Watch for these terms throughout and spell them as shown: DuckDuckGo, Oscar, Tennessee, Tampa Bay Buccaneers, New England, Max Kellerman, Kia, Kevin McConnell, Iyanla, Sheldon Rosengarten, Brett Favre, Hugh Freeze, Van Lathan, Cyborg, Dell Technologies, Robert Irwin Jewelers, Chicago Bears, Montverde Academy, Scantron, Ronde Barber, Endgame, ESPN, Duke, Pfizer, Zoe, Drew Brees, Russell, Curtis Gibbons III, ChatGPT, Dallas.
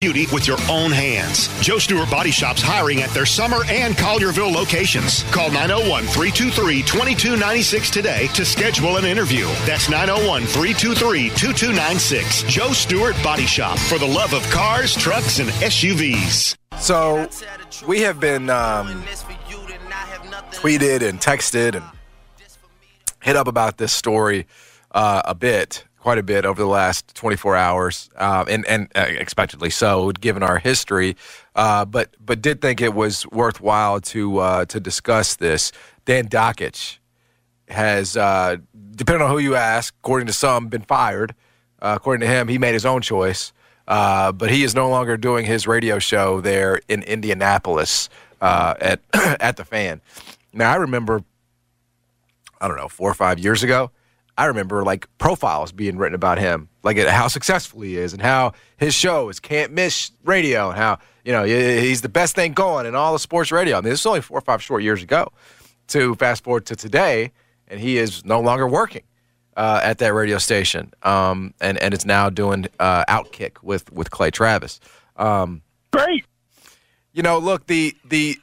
Beauty with your own hands. Joe Stewart Body Shop's hiring at their Summer and Collierville locations. Call 901-323-2296 today to schedule an interview. That's 901-323-2296. Joe Stewart Body Shop, for the love of cars, trucks, and SUVs. So we have been tweeted and texted and hit up about this story quite a bit over the last 24 hours, and expectedly so, given our history, but did think it was worthwhile to discuss this. Dan Dakich has, depending on who you ask, according to some, been fired. According to him, he made his own choice, but he is no longer doing his radio show there in Indianapolis at the Fan. Now, I remember, 4 or 5 years ago, I remember, profiles being written about him, how successful he is and how his show is can't-miss radio and how, he's the best thing going in all of sports radio. I mean, this is only 4 or 5 short years ago. To fast forward to today, and he is no longer working at that radio station, and it's now doing Outkick with Clay Travis. Great. Look, the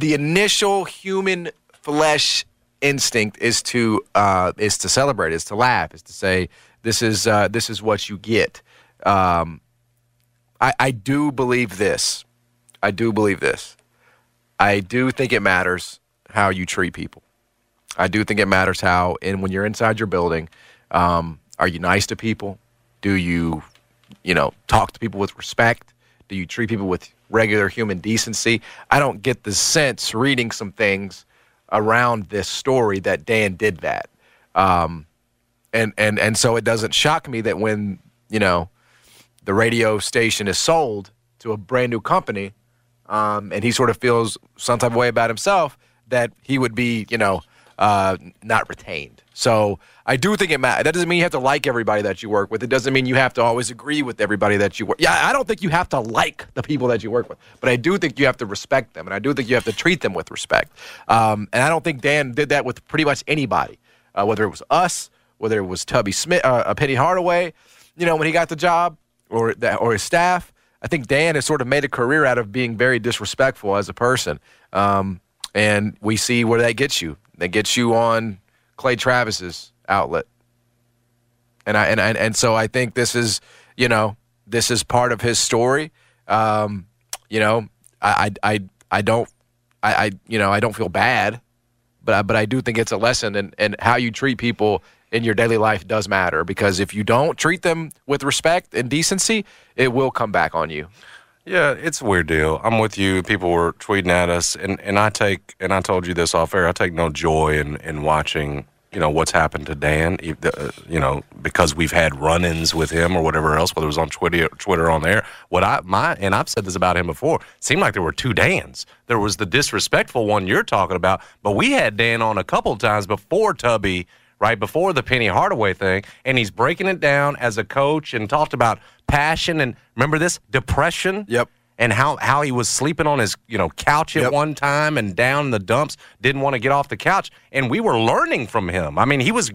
initial human flesh instinct is to celebrate, is to laugh, is to say this is what you get. I do believe this. I do think it matters how you treat people. I do think it matters how, and when you're inside your building, are you nice to people? Do you, talk to people with respect? Do you treat people with regular human decency? I don't get the sense, reading some things around this story, that Dan did that. And so it doesn't shock me that when, the radio station is sold to a brand new company, and he sort of feels some type of way about himself, that he would be, not retained. So I do think it matters. That doesn't mean you have to like everybody that you work with. It doesn't mean you have to always agree with everybody that you work with. Yeah, I don't think you have to like the people that you work with, but I do think you have to respect them, and I do think you have to treat them with respect. And I don't think Dan did that with pretty much anybody, whether it was us, whether it was Tubby Smith, Penny Hardaway, when he got the job, or his staff. I think Dan has sort of made a career out of being very disrespectful as a person, and we see where that gets you. That gets you on Clay Travis's outlet, and so I think this is part of his story. I don't feel bad, but I do think it's a lesson, and how you treat people in your daily life does matter, because if you don't treat them with respect and decency, it will come back on you. Yeah, it's a weird deal. I'm with you. People were tweeting at us, and I told you this off air. I take no joy in watching, what's happened to Dan, because we've had run-ins with him or whatever else, whether it was on Twitter on there. And I've said this about him before. It seemed like there were two Dans. There was the disrespectful one you're talking about, but we had Dan on a couple times before Tubby, right before the Penny Hardaway thing, and he's breaking it down as a coach and talked about passion and, remember this, depression? Yep. And how he was sleeping on his couch at one time and down in the dumps, didn't want to get off the couch. And we were learning from him. I mean, he was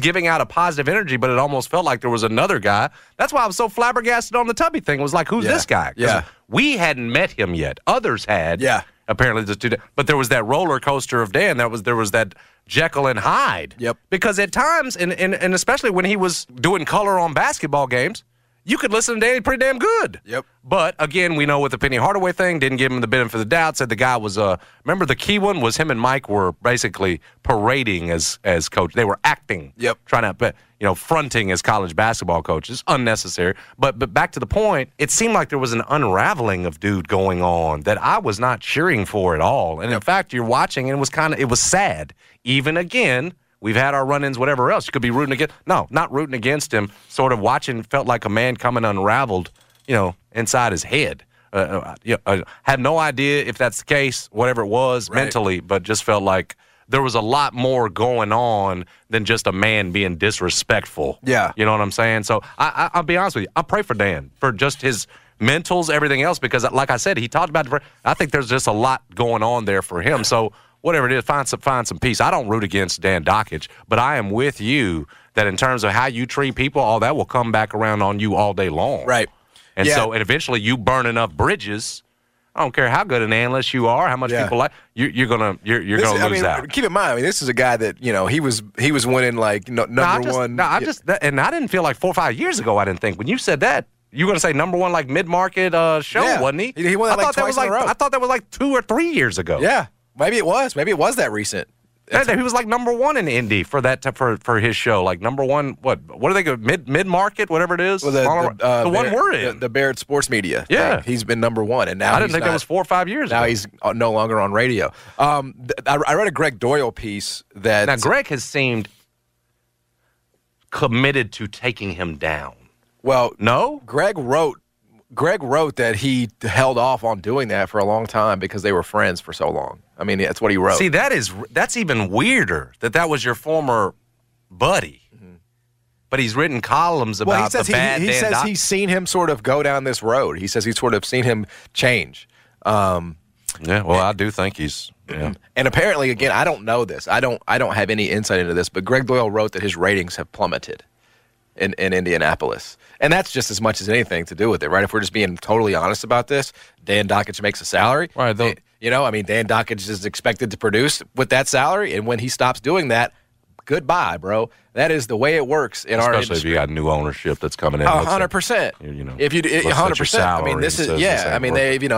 giving out a positive energy, but it almost felt like there was another guy. That's why I was so flabbergasted on the Tubby thing. It was like, who's this guy? Yeah. We hadn't met him yet. Others had. Yeah. Apparently, just 2 days. But there was that roller coaster of Dan. There was that Jekyll and Hyde. Yep. Because at times, and especially when he was doing color on basketball games, you could listen to Danny pretty damn good. Yep. But, again, we know with the Penny Hardaway thing, didn't give him the benefit of the doubt, said the guy was remember the key one was him and Mike were basically parading as coach. They were acting. Yep. Trying to, fronting as college basketball coaches. Unnecessary. But back to the point, it seemed like there was an unraveling of dude going on that I was not cheering for at all. And, in fact, you're watching, and it was sad. Even, again, we've had our run-ins, whatever else. You could be rooting against – no, not rooting against him. Sort of watching, felt like a man coming unraveled, inside his head. I had no idea if that's the case, whatever it was, right, mentally, but just felt like there was a lot more going on than just a man being disrespectful. Yeah. You know what I'm saying? So I'll be honest with you. I pray for Dan, for just his – mentals, everything else, because like I said, he talked about it. I think there's just a lot going on there for him. So whatever it is, find some peace. I don't root against Dan Dakich, but I am with you that in terms of how you treat people, all that will come back around on you all day long. Right. And so, and eventually you burn enough bridges. I don't care how good an analyst you are, how much people like you're gonna lose out. Keep in mind, I mean, this is a guy that he was winning like number one. No, I just and I didn't feel like 4 or 5 years ago. I didn't think when you said that you were gonna say number one like mid market show, wasn't he? He won that like twice in a row. I thought that was like 2 or 3 years ago. Yeah, maybe it was. Maybe it was that recent. He was like number one in Indy for that for his show, like number one. What are they mid market, whatever it is? Well, the one we're in, the Barrett Sports Media. Yeah, thing. He's been number one, and now I didn't think that was 4 or 5 years. Now he's no longer on radio. I read a Greg Doyle piece that now Greg has seemed committed to taking him down. Well, no, Greg wrote that he held off on doing that for a long time because they were friends for so long. I mean, that's what he wrote. See, that's even weirder that was your former buddy. Mm-hmm. But he's written columns about he says he's seen him sort of go down this road. He says he's sort of seen him change. I do think he's And apparently, again, I don't know this. I don't have any insight into this, but Greg Doyle wrote that his ratings have plummeted in Indianapolis. And that's just as much as anything to do with it, right? If we're just being totally honest about this, Dan Dakich makes a salary. Right. Dan Dakich is expected to produce with that salary, and when he stops doing that, goodbye, bro. That is the way it works in our industry. Especially if you got new ownership that's coming in. 100%. If you 100%. I mean, this is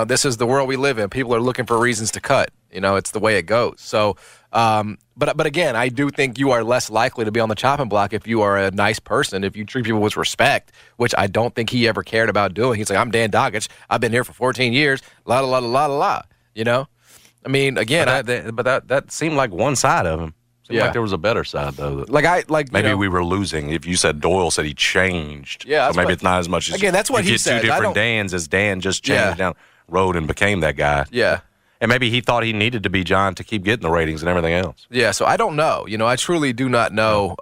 this is the world we live in. People are looking for reasons to cut. It's the way it goes. So, but again, I do think you are less likely to be on the chopping block if you are a nice person, if you treat people with respect, which I don't think he ever cared about doing. He's like, I'm Dan Dakich. I've been here for 14 years. La, la, la, la, la, la. I mean, again, that seemed like one side of him. Like there was a better side though. Maybe we were losing. If you said Doyle said he changed, so maybe it's not as much as again. That's what he said. Two different Dans as Dan just changed down the road and became that guy. Yeah, and maybe he thought he needed to be John to keep getting the ratings and everything else. Yeah, so I don't know. I truly do not know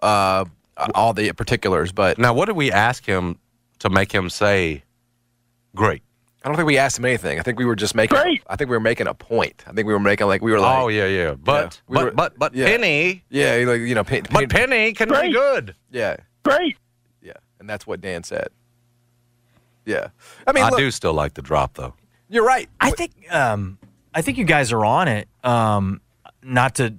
all the particulars. But now, what did we ask him to make him say? Great. I don't think we asked him anything. I think we were just making. Great. I think we were making a point. I think we were making Penny. Yeah, But Penny can be good. Yeah. Great. Yeah, and that's what Dan said. Yeah, I mean, I do still like the drop though. You're right. I think you guys are on it. Not to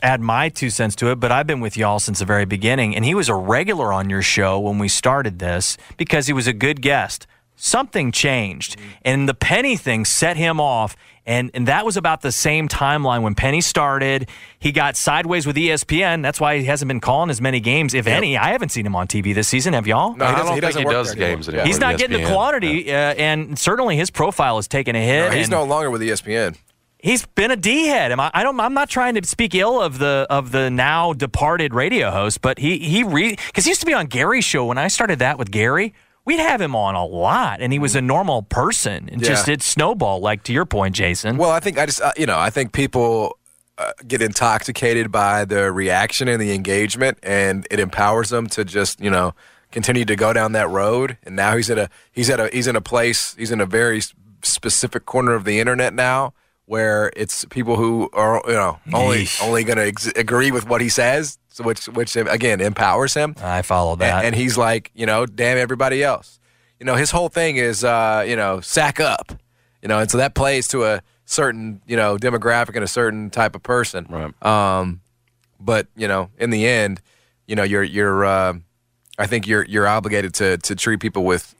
add my 2 cents to it, but I've been with y'all since the very beginning, and he was a regular on your show when we started this because he was a good guest. Something changed, and the Penny thing set him off, and that was about the same timeline when Penny started. He got sideways with ESPN. That's why he hasn't been calling as many games, if any. I haven't seen him on TV this season. Have y'all? No, I don't think he does games anymore. He's not getting the quantity, and certainly his profile has taken a hit. No, he's no longer with ESPN. He's been a D-head. I'm not trying to speak ill of the now departed radio host, but because he used to be on Gary's show when I started that with Gary. We'd have him on a lot, and he was a normal person, and just did snowball, like to your point, Jason. Well, I think I think people get intoxicated by the reaction and the engagement, and it empowers them to just continue to go down that road. And now he's in a very specific corner of the internet now, where it's people who are only going to agree with what he says. Which again empowers him. I follow that, and he's like, damn everybody else. His whole thing is, sack up. And so that plays to a certain, demographic and a certain type of person. Right. But in the end, you're I think you're obligated to treat people with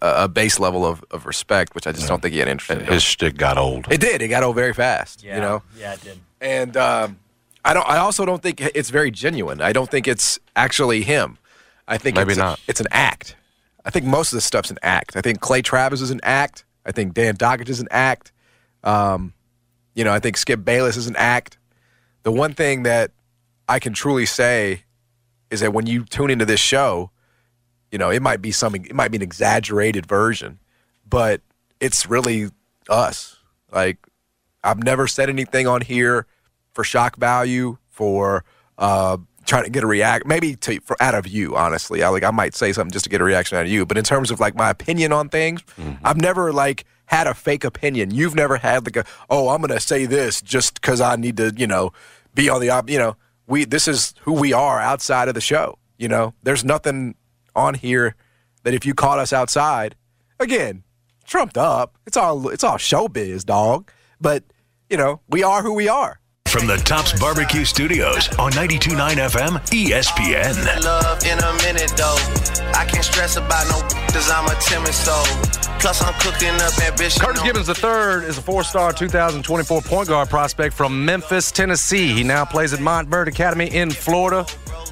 a base level of respect, which I just don't think he had interest in. His shtick got old. It did. It got old very fast. Yeah. Yeah, it did. And. I also don't think it's very genuine. I don't think it's actually him. I think it's an act. I think most of this stuff's an act. I think Clay Travis is an act. I think Dan Dakich is an act. I think Skip Bayless is an act. The one thing that I can truly say is that when you tune into this show, it might be something. It might be an exaggerated version, but it's really us. Like I've never said anything on here. For shock value, for trying to get a reaction, maybe out of you, honestly. I might say something just to get a reaction out of you. But in terms of, my opinion on things, I've never, had a fake opinion. You've never had, I'm going to say this just because I need to, be on the, this is who we are outside of the show. There's nothing on here that if you caught us outside, again, trumped up. It's all showbiz, dog. But, you know, we are who we are. From the Topps Barbecue Studios on 92.9 FM ESPN. Love in a minute, though. I can't stress about no because I'm a timid soul. Plus, I'm cooking up ambition. Curtis Gibbons III is a four-star 2024 point guard prospect from Memphis, Tennessee. He now plays at Montverde Academy in Florida.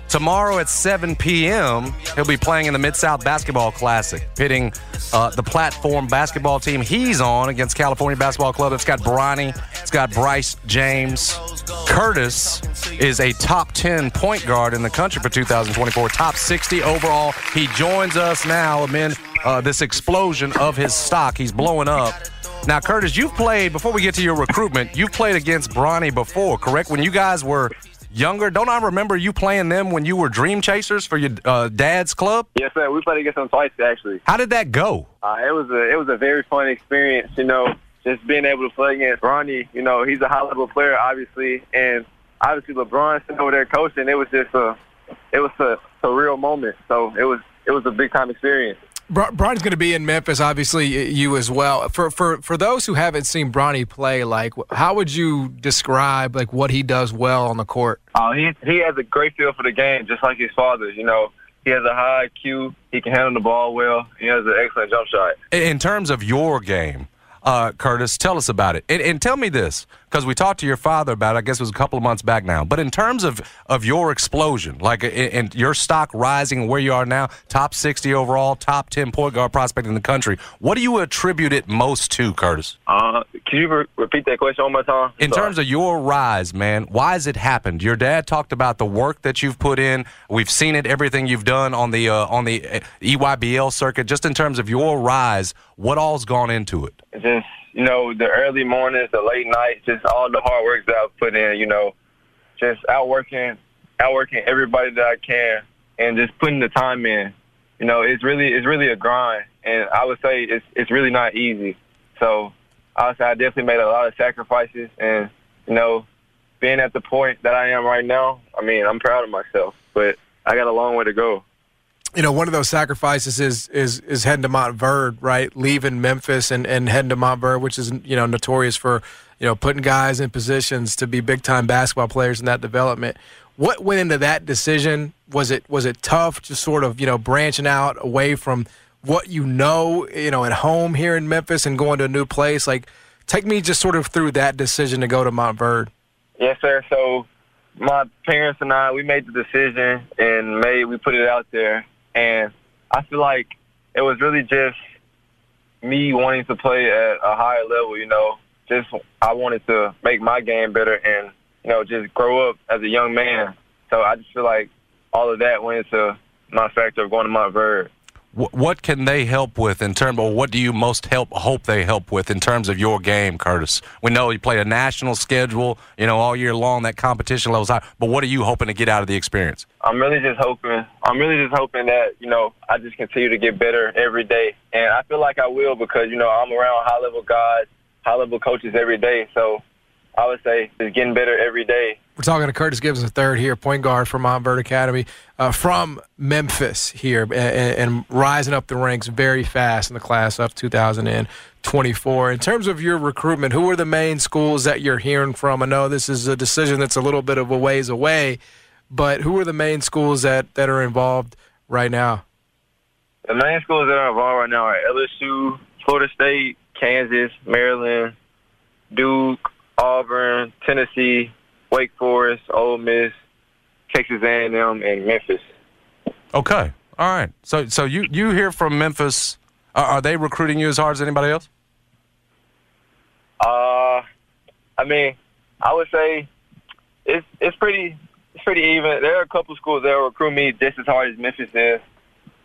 Tomorrow at 7 p.m., he'll be playing in the Mid-South Basketball Classic, pitting the platform basketball team he's on against California Basketball Club. It's got Bronny. It's got Bryce James. Curtis is a top 10 point guard in the country for 2024, top 60 overall. He joins us now amid this explosion of his stock. He's blowing up. Now, Curtis, you've played, before we get to your recruitment, you've played against Bronny before, correct? When you guys were younger, don't I remember you playing them when you were Dream Chasers for your dad's club? Yes, sir. We played against them twice, actually. How did that go? It was a very fun experience, you know, just being able to play against Bronny. You know, he's a high-level player, obviously, and obviously LeBron sitting over there coaching. It was just a surreal moment. So it was a big-time experience. Bronny's going to be in Memphis, obviously, you as well. For those who haven't seen Bronny play, like, how would you describe, like, what he does well on the court? He has a great feel for the game, just like his father. You know, he has a high IQ. He can handle the ball well. He has an excellent jump shot. In terms of your game, Curtis, tell us about it. And tell me this, because we talked to your father about it, I guess it was a couple of months back now. But in terms of your explosion, like and your stock rising where you are now, top 60 overall, top 10 point guard prospect in the country, what do you attribute it most to, Curtis? Can you repeat that question one more time? In terms of your rise, man, why has it happened? Your dad talked about the work that you've put in. We've seen it, everything you've done on the EYBL circuit. Just in terms of your rise, what all's gone into it? Just, you know, the early mornings, the late nights, just all the hard work that I've put in, you know, just outworking everybody that I can and just putting the time in. You know, it's really a grind, and I would say it's really not easy. So I would say I definitely made a lot of sacrifices, and, you know, being at the point that I am right now, I mean, I'm proud of myself, but I got a long way to go. You know, one of those sacrifices is heading to Montverde, right? Leaving Memphis and heading to Montverde, which is, you know, notorious for, you know, putting guys in positions to be big-time basketball players in that development. What went into that decision? Was it tough just sort of, you know, branching out away from what you know, at home here in Memphis and going to a new place? Like, take me just sort of through that decision to go to Montverde. Yes, sir. So my parents and I, we made the decision and we put it out there. And I feel like it was really just me wanting to play at a higher level, you know. Just I wanted to make my game better and, you know, just grow up as a young man. So I just feel like all of that went into my factor of going to Montverde. What can they help with in terms of what do you most hope they help with in terms of your game, Curtis? We know you play a national schedule, you know, all year long. That competition level's high. But what are you hoping to get out of the experience? I'm really just hoping that, you know, I just continue to get better every day. And I feel like I will because, you know, I'm around high-level guys, high-level coaches every day. So I would say it's getting better every day. We're talking to Curtis Gibbons III here, point guard from Montverde Academy, from Memphis here, and rising up the ranks very fast in the class of 2024. In terms of your recruitment, who are the main schools that you're hearing from? I know this is a decision that's a little bit of a ways away, but who are the main schools that are involved right now? The main schools that are involved right now are LSU, Florida State, Kansas, Maryland, Duke, Auburn, Tennessee, Wake Forest, Ole Miss, Texas A&M, and Memphis. Okay. All right. So you hear from Memphis. Are they recruiting you as hard as anybody else? I mean, I would say it's pretty even. There are a couple schools that will recruit me just as hard as Memphis is.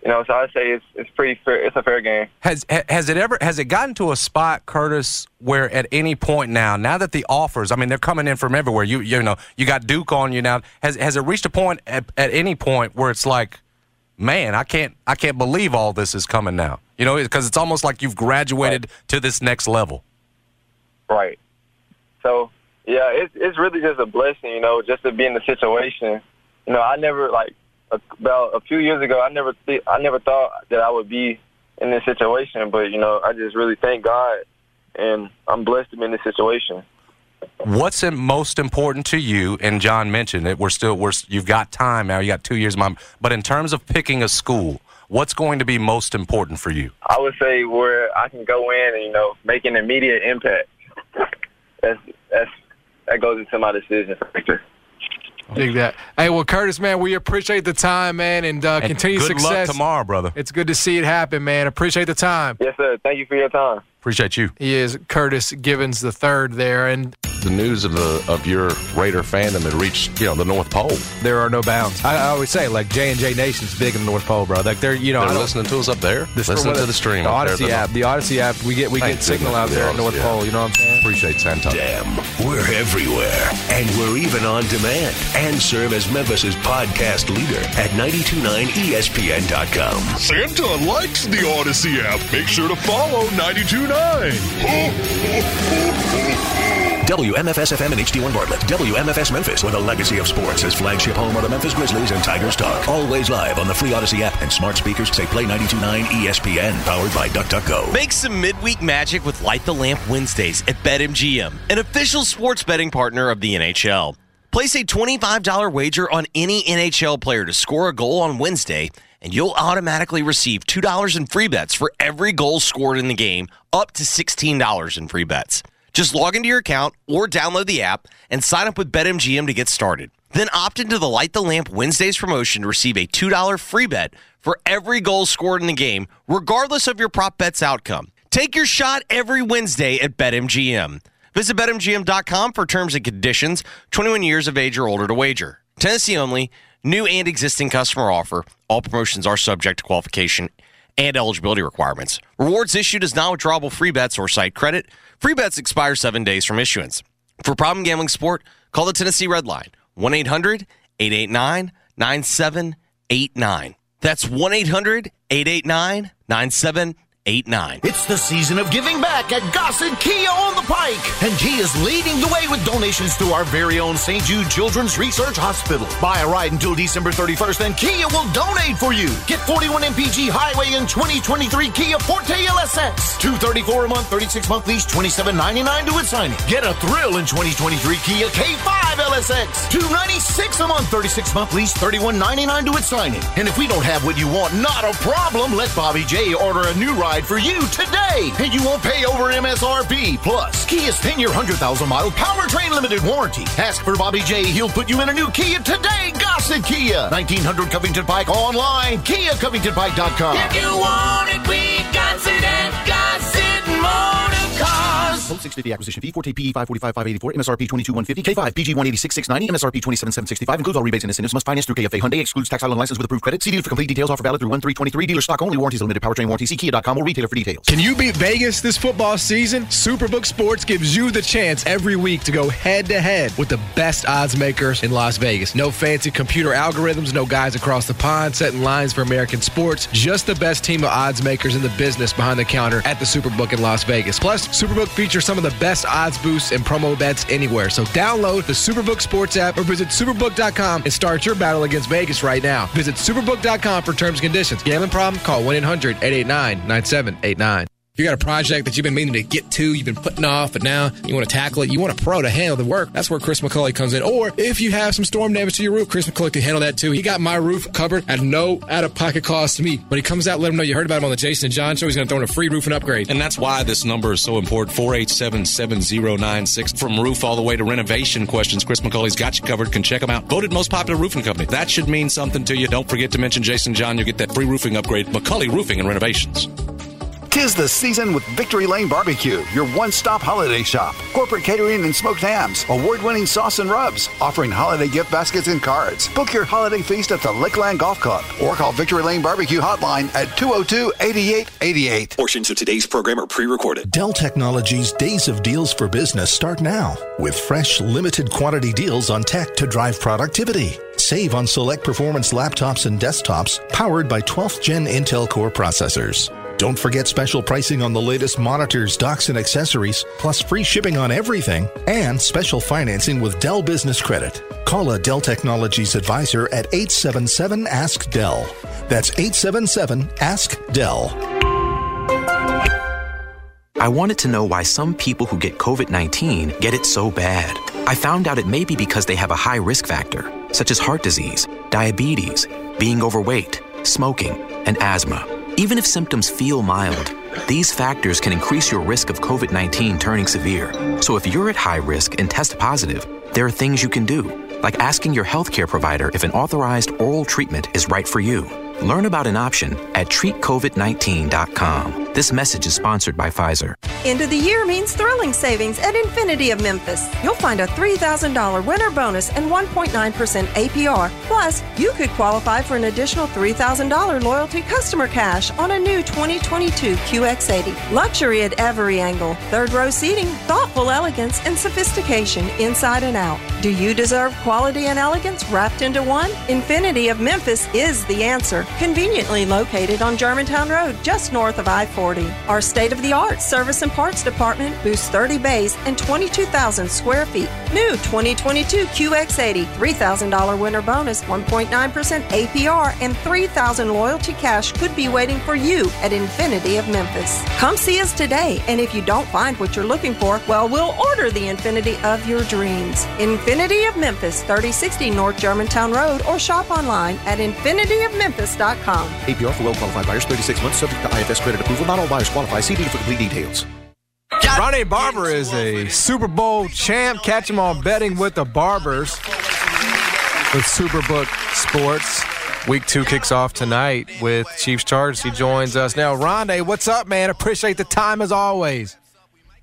You know, so I'd say it's pretty fair. It's a fair game. Has it gotten to a spot, Curtis, where at any point now that the offers, I mean, they're coming in from everywhere. You know, you got Duke on you now. Has it reached a point at any point where it's like, man, I can't believe all this is coming now? You know, because it's almost like you've graduated to this next level. Right. So yeah, it's really just a blessing, you know, just to be in the situation. You know, I never thought that I would be in this situation, but, you know, I just really thank God, and I'm blessed to be in this situation. What's most important to you? And John mentioned it. You've got time now. You got 2 years, Mom. But in terms of picking a school, what's going to be most important for you? I would say where I can go in and, you know, make an immediate impact. That goes into my decision factor. Dig that. Hey, well, Curtis, man, we appreciate the time, man, and continued success. Good luck tomorrow, brother. It's good to see it happen, man. Appreciate the time. Yes, sir. Thank you for your time. Appreciate you. He is Curtis Gibbons III there, and the news of your Raider fandom had reached, you know, the North Pole. There are no bounds. I always say, like, J&J Nation's big in the North Pole, bro. Like, they're, you know, they're listening to us up there. Listening to the stream. The Odyssey app. The Odyssey app. We get signal out there at North Pole. You know what I'm saying? Appreciate Santa. Damn, we're everywhere, and we're even on demand. And serve as Memphis's podcast leader at 929ESPN.com. Santa likes the Odyssey app. Make sure to follow 929. WMFS FM and HD1 Bartlett. WMFS Memphis, with a legacy of sports as flagship home of the Memphis Grizzlies and Tigers Talk. Always live on the free Odyssey app and smart speakers. Say Play 92.9 ESPN, powered by DuckDuckGo. Make some midweek magic with Light the Lamp Wednesdays at BetMGM, an official sports betting partner of the NHL. Place a $25 wager on any NHL player to score a goal on Wednesday, and you'll automatically receive $2 in free bets for every goal scored in the game, up to $16 in free bets. Just log into your account or download the app and sign up with BetMGM to get started. Then opt into the Light the Lamp Wednesdays promotion to receive a $2 free bet for every goal scored in the game, regardless of your prop bet's outcome. Take your shot every Wednesday at BetMGM. Visit BetMGM.com for terms and conditions. 21 years of age or older to wager. Tennessee only. New and existing customer offer. All promotions are subject to qualification and eligibility requirements. Rewards issued as non-withdrawable free bets or site credit. Free bets expire 7 days from issuance. For problem gambling support, call the Tennessee Red Line, 1-800-889-9789. That's 1-800-889-9789. 8-9. It's the season of giving back at Gossett Kia on the Pike, and he is leading the way with donations to our very own St. Jude Children's Research Hospital. Buy a ride until December 31st, and Kia will donate for you. Get 41 MPG Highway and 2023 Kia Forte LSX. $234 a month, 36-month lease, $27.99 to its signing. Get a thrill in 2023 Kia K5 LSX. $296 a month, 36-month lease, $31.99 to its signing. And if we don't have what you want, not a problem. Let Bobby J order a new ride for you today, and you won't pay over MSRP. Plus, Kia's 10-year, 100,000-mile powertrain limited warranty. Ask for Bobby J. He'll put you in a new Kia today. Gossett Kia, 1900 Covington Pike, online, KiaCovingtonPike.com. If you want it, we got it at Gossett Motor Cars. Post 650 acquisition fee, 4T PE 545,584, MSRP 22,150, K5, PG 186,690, MSRP 27,765. Includes all rebates and incentives. Must finance through KFA Hyundai. Excludes tax island license with approved credit. See dealer for complete details. Offer valid through 1/3/23. Dealer stock only. Warranties limited. Powertrain warranty. See Kia.com or retailer for details. Can you beat Vegas this football season? Superbook Sports gives you the chance every week to go head-to-head with the best odds makers in Las Vegas. No fancy computer algorithms, no guys across the pond setting lines for American sports. Just the best team of odds makers in the business behind the counter at the Superbook in Las Vegas. Plus, Superbook features some of the best odds boosts and promo bets anywhere. So download the Superbook Sports app or visit Superbook.com and start your battle against Vegas right now. Visit Superbook.com for terms and conditions. Gambling problem? Call 1-800-889-9789. If you got a project that you've been meaning to get to, you've been putting off, but now you want to tackle it, you want a pro to handle the work, that's where Chris McCullough comes in. Or if you have some storm damage to your roof, Chris McCullough can handle that too. He got my roof covered at no out-of-pocket cost to me. When he comes out, let him know you heard about him on the Jason and John show. He's going to throw in a free roof and upgrade. And that's why this number is so important, 487-7096. From roof all the way to renovation questions, Chris McCullough's got you covered. Can check him out. Voted most popular roofing company. That should mean something to you. Don't forget to mention Jason John. You'll get that free roofing upgrade. McCullough Roofing and Renovations. Tis the season with Victory Lane Barbecue, your one-stop holiday shop. Corporate catering and smoked hams, award-winning sauce and rubs, offering holiday gift baskets and cards. Book your holiday feast at the Lakeland Golf Club or call Victory Lane Barbecue Hotline at 202-8888. Portions of today's program are pre-recorded. Dell Technologies' Days of Deals for Business start now with fresh, limited quantity deals on tech to drive productivity. Save on select performance laptops and desktops powered by 12th Gen Intel Core processors. Don't forget special pricing on the latest monitors, docks, and accessories, plus free shipping on everything, and special financing with Dell Business Credit. Call a Dell Technologies advisor at 877-ASK-DELL. That's 877-ASK-DELL. I wanted to know why some people who get COVID-19 get it so bad. I found out it may be because they have a high risk factor, such as heart disease, diabetes, being overweight, smoking, and asthma. Even if symptoms feel mild, these factors can increase your risk of COVID-19 turning severe. So if you're at high risk and test positive, there are things you can do, like asking your healthcare provider if an authorized oral treatment is right for you. Learn about an option at treatcovid19.com. This message is sponsored by Pfizer. End of the year means thrilling savings at Infinity of Memphis. You'll find a $3,000 winner bonus and 1.9% APR. Plus, you could qualify for an additional $3,000 loyalty customer cash on a new 2022 QX80. Luxury at every angle. Third row seating, thoughtful elegance, and sophistication inside and out. Do you deserve quality and elegance wrapped into one? Infinity of Memphis is the answer. Conveniently located on Germantown Road, just north of I-40. Our state-of-the-art service and parts department boosts 30 bays and 22,000 square feet. New 2022 QX80, $3,000 winner bonus, 1.9% APR, and 3,000 loyalty cash could be waiting for you at Infinity of Memphis. Come see us today, and if you don't find what you're looking for, well, we'll order the Infinity of your dreams. Infinity of Memphis, 3060 North Germantown Road, or shop online at infinityofmemphis.com. APR for well-qualified buyers, 36 months, subject to IFS credit approval. Not all buyers qualify. See dealer for complete details. Ronde Barber is a Super Bowl champ. Catch him on Betting with the Barbers with Superbook Sports. Week 2 kicks off tonight with Chiefs Chargers. He joins us now. Ronde, what's up, man? Appreciate the time as always.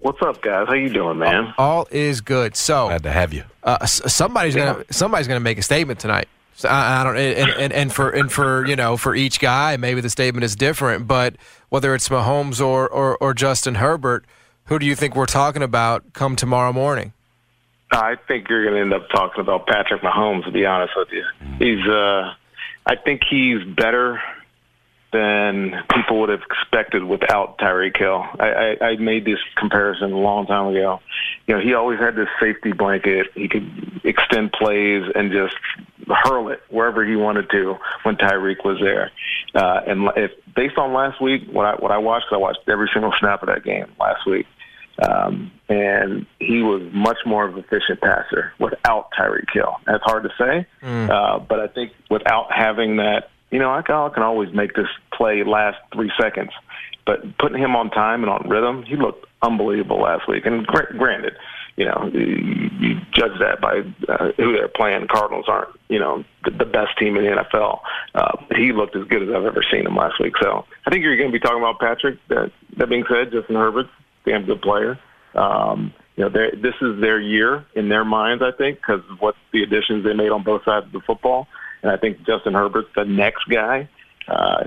What's up, guys? How you doing, man? All is good. So glad to have you. Somebody's gonna make a statement tonight. So I don't, and for you know, for each guy, maybe the statement is different. But whether it's Mahomes or Justin Herbert, who do you think we're talking about come tomorrow morning? I think you're going to end up talking about Patrick Mahomes, to be honest with you. I think he's better than people would have expected without Tyreek Hill. I made this comparison a long time ago. You know, he always had this safety blanket. He could extend plays and just hurl it wherever he wanted to when Tyreek was there. And based on last week, what I watched, because I watched every single snap of that game last week, and he was much more of an efficient passer without Tyreek Hill. That's hard to say, but I think without having that, you know, I can always make this play last 3 seconds. But putting him on time and on rhythm, he looked unbelievable last week. And granted, you know, you judge that by who they're playing. Cardinals aren't, you know, the best team in the NFL. He looked as good as I've ever seen him last week. So I think you're going to be talking about Patrick. That being said, Justin Herbert, damn good player. You know, this is their year in their minds, I think, because of what the additions they made on both sides of the football. And I think Justin Herbert's the next guy.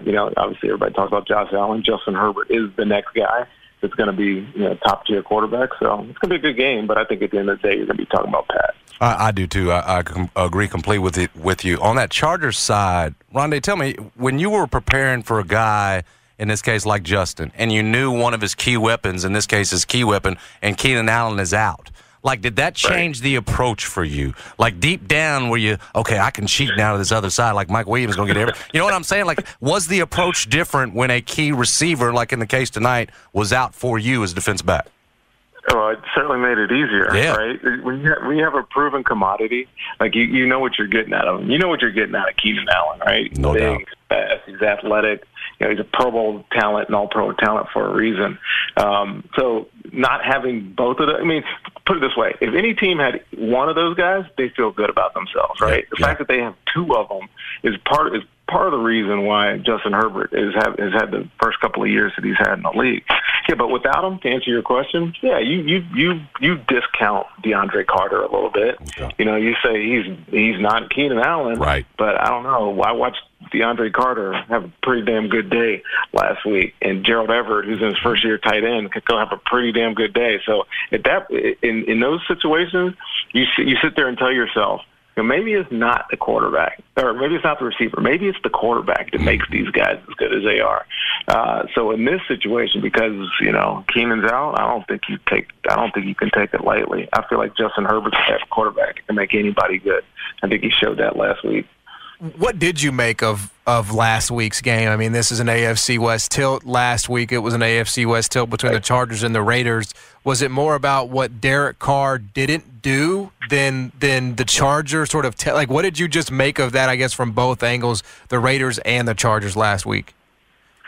You know, obviously everybody talks about Josh Allen. Justin Herbert is the next guy that's going to be, you know, top-tier quarterback. So it's going to be a good game, but I think at the end of the day you're going to be talking about Pat. I do, too. I agree completely with you. On that Chargers side, Ronde, tell me, when you were preparing for a guy, in this case like Justin, and you knew one of his key weapons, in this case his key weapon, and Keenan Allen is out, like, did that change the approach for you? Like, deep down, were you, okay, I can cheat now to this other side, like Mike Williams is going to get everything. You know what I'm saying? Like, was the approach different when a key receiver, like in the case tonight, was out for you as defense back? Well, it certainly made it easier, right? When you have a proven commodity, like, you know what you're getting out of him. You know what you're getting out of Keenan Allen, right? No doubt. He's fast, he's athletic. You know, he's a Pro Bowl talent and all-pro talent for a reason. So not having both of them, I mean, put it this way. If any team had one of those guys, they feel good about themselves, right? Yeah. The fact that they have two of them is part of the reason why Justin Herbert has had the first couple of years that he's had in the league. Yeah, but without him, to answer your question, yeah, you discount DeAndre Carter a little bit. Okay. You know, you say he's not Keenan Allen, right? But I don't know. I watched DeAndre Carter have a pretty damn good day last week, and Gerald Everett, who's in his first year tight end, could go have a pretty damn good day. So at that, in those situations, you sit there and tell yourself, you know, maybe it's not the quarterback, or maybe it's not the receiver. Maybe it's the quarterback that makes these guys as good as they are. So in this situation, because, you know, Keenan's out, I don't think you can take it lightly. I feel like Justin Herbert's a quarterback that can make anybody good. I think he showed that last week. What did you make of of last week's game. I mean, this is an AFC West tilt. Last week it was an AFC West tilt between the Chargers and the Raiders. Was it more about what Derek Carr didn't do than the Chargers sort of like, what did you just make of that, I guess, from both angles, the Raiders and the Chargers last week?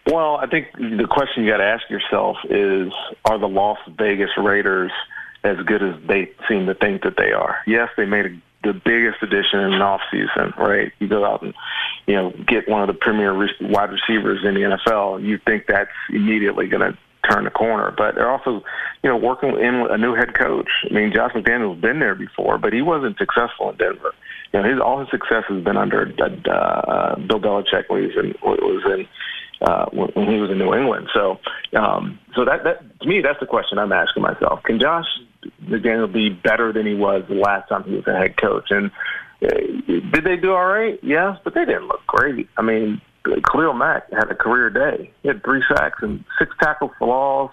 Well, I think the question you got to ask yourself is, are the Las Vegas Raiders as good as they seem to think that they are? Yes, they made the biggest addition in an offseason, right? You go out and, you know, get one of the premier wide receivers in the NFL, and you think that's immediately going to turn the corner. But they're also, you know, working in a new head coach. I mean, Josh McDaniels has been there before, but he wasn't successful in Denver. You know, all his success has been under Bill Belichick when he was in New England. So, so that to me, that's the question I'm asking myself. Can Josh McDaniels be better than he was the last time he was a head coach? And did they do all right? Yes, but they didn't look great. I mean, Khalil Mack had a career day. He had 3 sacks and 3 tackles for loss.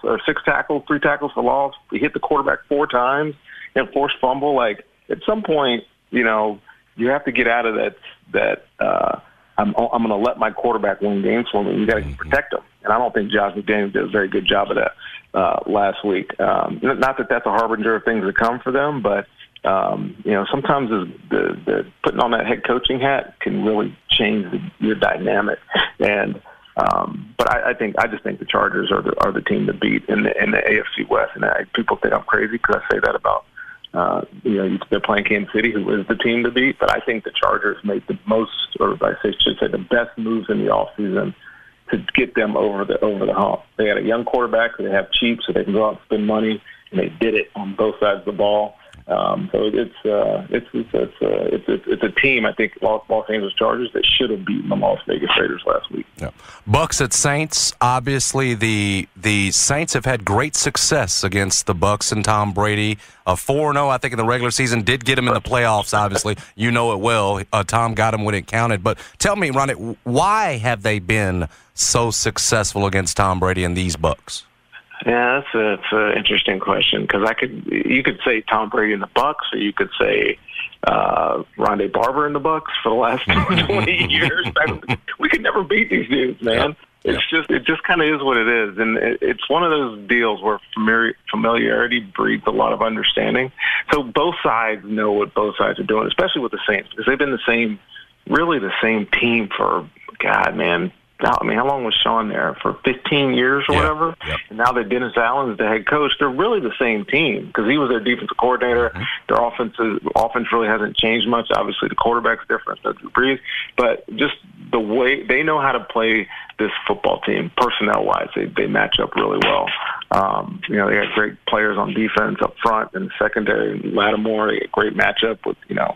He hit the quarterback 4 times and forced fumble. Like, at some point, you know, you have to get out of that I'm going to let my quarterback win games for me. You got to protect him, and I don't think Josh McDaniels did a very good job of that last week. Not that that's a harbinger of things to come for them, but you know, sometimes the putting on that head coaching hat can really change your dynamic. And but I just think the Chargers are the team to beat in the AFC West. And people think I'm crazy because I say that about. You know, they're playing Kansas City, who is the team to beat, but I think the Chargers made the most, or I should say the best moves in the offseason to get them over the hump. They had a young quarterback who they have cheap, so they can go out and spend money, and they did it on both sides of the ball. So it's a team, I think, Los Angeles Chargers, that should have beaten the Las Vegas Raiders last week. Yeah. Bucks at Saints. Obviously, the Saints have had great success against the Bucks and Tom Brady. 4-0, I think, in the regular season. Did get him in the playoffs, obviously. You know it well. Tom got him when it counted. But tell me, Ronde, why have they been so successful against Tom Brady and these Bucks? Yeah, that's an interesting question, because you could say Tom Brady and the Bucks, or you could say Ronde Barber and the Bucks for the last 20 years. We could never beat these dudes, man. Yeah. It just kind of is what it is, and it's one of those deals where familiarity breeds a lot of understanding. So both sides know what both sides are doing, especially with the Saints, because they've been the same team for, God, man. I mean, how long was Sean there? For 15 years or whatever? Yep. And now that Dennis Allen is the head coach, they're really the same team because he was their defensive coordinator. Mm-hmm. Their offense really hasn't changed much. Obviously, the quarterback's different. That's Drew Brees. But just the way they know how to play this football team, personnel-wise, they match up really well. You know, they got great players on defense up front and secondary. Lattimore, they get great matchup with, you know,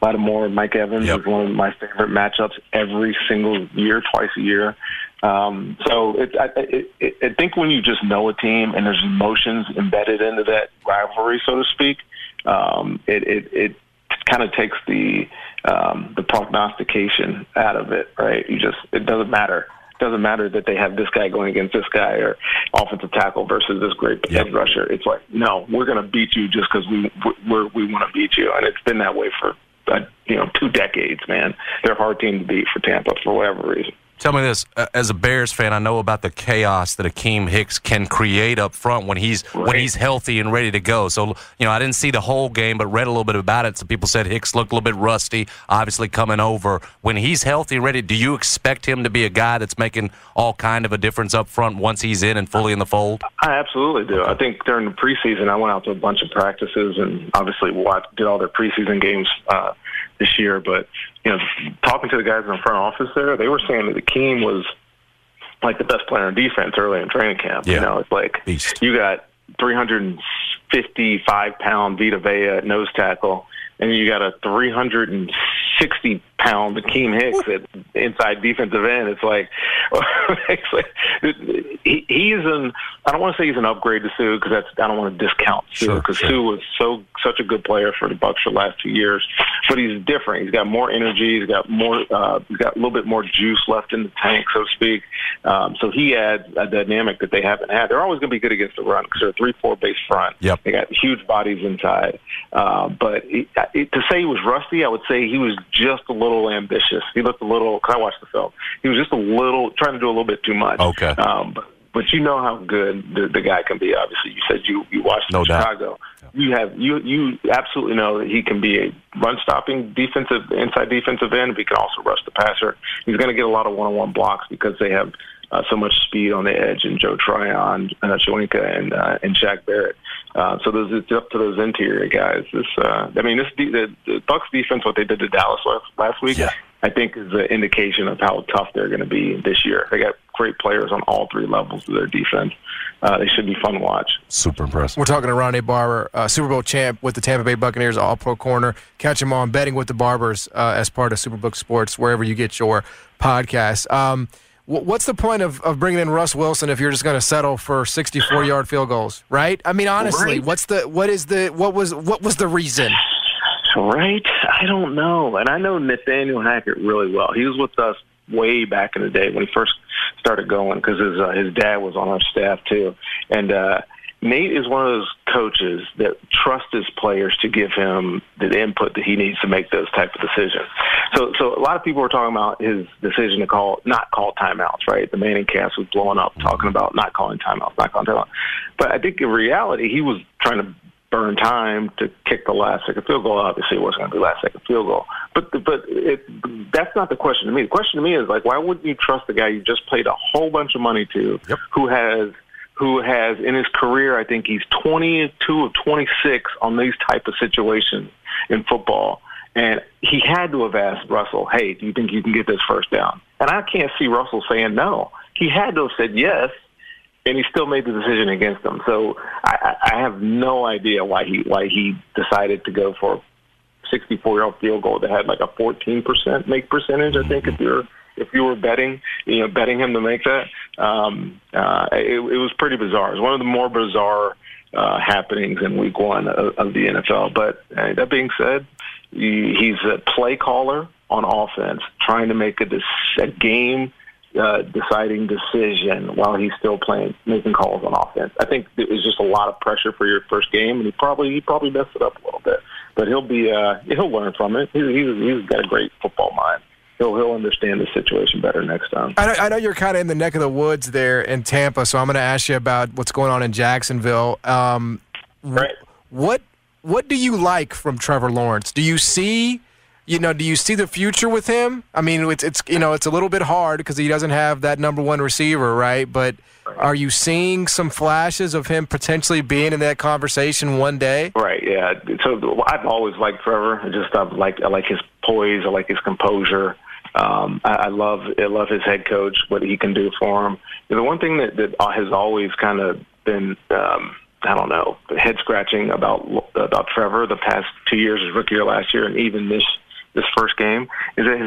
Lattimore, Mike Evans is one of my favorite matchups every single year, twice a year. So I think when you just know a team and there's emotions embedded into that rivalry, so to speak, it kind of takes the prognostication out of it, right? It doesn't matter. It doesn't matter that they have this guy going against this guy or offensive tackle versus this great edge rusher. It's like, no, we're going to beat you just because we want to beat you, and it's been that way for. 2 decades, man. They're a hard team to beat for Tampa for whatever reason. Tell me this. As a Bears fan, I know about the chaos that Akiem Hicks can create up front when he's healthy and ready to go. So, you know, I didn't see the whole game but read a little bit about it. Some people said Hicks looked a little bit rusty, obviously coming over. When he's healthy and ready, do you expect him to be a guy that's making all kind of a difference up front once he's in and fully in the fold? I absolutely do. I think during the preseason, I went out to a bunch of practices and obviously did all their preseason games this year, but you know, talking to the guys in the front office there, they were saying that Akiem was like the best player on defense early in training camp. Yeah. You know, it's like Beast. You got 355-pound Vita Vea at nose tackle, and you got a 360-pound Akiem Hicks at inside defensive end. It's like, he's an – I don't want to say he's an upgrade to Sue because I don't want to discount Sue because Sue was such a good player for the Bucs for the last 2 years. But he's different. He's got more energy. He's got more. He's got a little bit more juice left in the tank, so to speak. So he adds a dynamic that they haven't had. They're always going to be good against the run because they're a 3-4 base front. Yep. They got huge bodies inside. But he, I, to say he was rusty, I would say he was just a little ambitious. He looked a little, because I watched the film, he was just a little, trying to do a little bit too much. Okay. But you know how good the guy can be, obviously. You said you watched no Chicago. Doubt. You absolutely know that he can be a run-stopping defensive, inside defensive end, but he can also rush the passer. He's going to get a lot of one-on-one blocks because they have so much speed on the edge, and Joe Tryon, Choinka, and Shaq Barrett. So it's up to those interior guys. The Bucs defense, what they did to Dallas last week, yeah, I think is an indication of how tough they're going to be this year. They got great players on all three levels of their defense. They should be fun to watch. Super impressive. We're talking to Ronde Barber, Super Bowl champ with the Tampa Bay Buccaneers, All-Pro corner. Catch him on Betting with the Barbers as part of Superbook Sports, wherever you get your podcasts. What's the point of bringing in Russ Wilson if you're just going to settle for 64-yard field goals, right? I mean, honestly, right. What was the reason? Right? I don't know. And I know Nathaniel Hackett really well. He was with us way back in the day when he first started going, because his dad was on our staff too. And Nate is one of those coaches that trusts his players to give him the input that he needs to make those type of decisions. So a lot of people were talking about his decision to not call timeouts, right? The Manning cast was blowing up, talking about not calling timeouts. But I think in reality, he was trying to burn time to kick the last-second field goal. Obviously, it wasn't going to be last-second field goal. But that's not the question to me. The question to me is, like, why wouldn't you trust the guy you just paid a whole bunch of money to, yep, who has in his career, I think he's 22 of 26 on these type of situations in football. And he had to have asked Russell, hey, do you think you can get this first down? And I can't see Russell saying no. He had to have said yes, and he still made the decision against him. So I have no idea why he decided to go for a 64-yard field goal that had like a 14% make percentage, I think, if you were betting him to make that. It was pretty bizarre. It was one of the more bizarre happenings in week one of the NFL. But that being said, he's a play caller on offense, trying to make a game-deciding decision while he's still making calls on offense. I think it was just a lot of pressure for your first game, and he probably messed it up a little bit. But he'll learn from it. He's got a great football mind. He'll understand the situation better next time. I know you're kind of in the neck of the woods there in Tampa, so I'm going to ask you about what's going on in Jacksonville. Right. What do you like from Trevor Lawrence? Do you see the future with him? I mean, it's a little bit hard because he doesn't have that number one receiver, right? But are you seeing some flashes of him potentially being in that conversation one day? Right. Yeah. So I've always liked Trevor. I like his poise. I like his composure. I love his head coach, what he can do for him. The one thing that has always kind of been head-scratching about Trevor the past 2 years, his rookie year last year, and even this first game, is that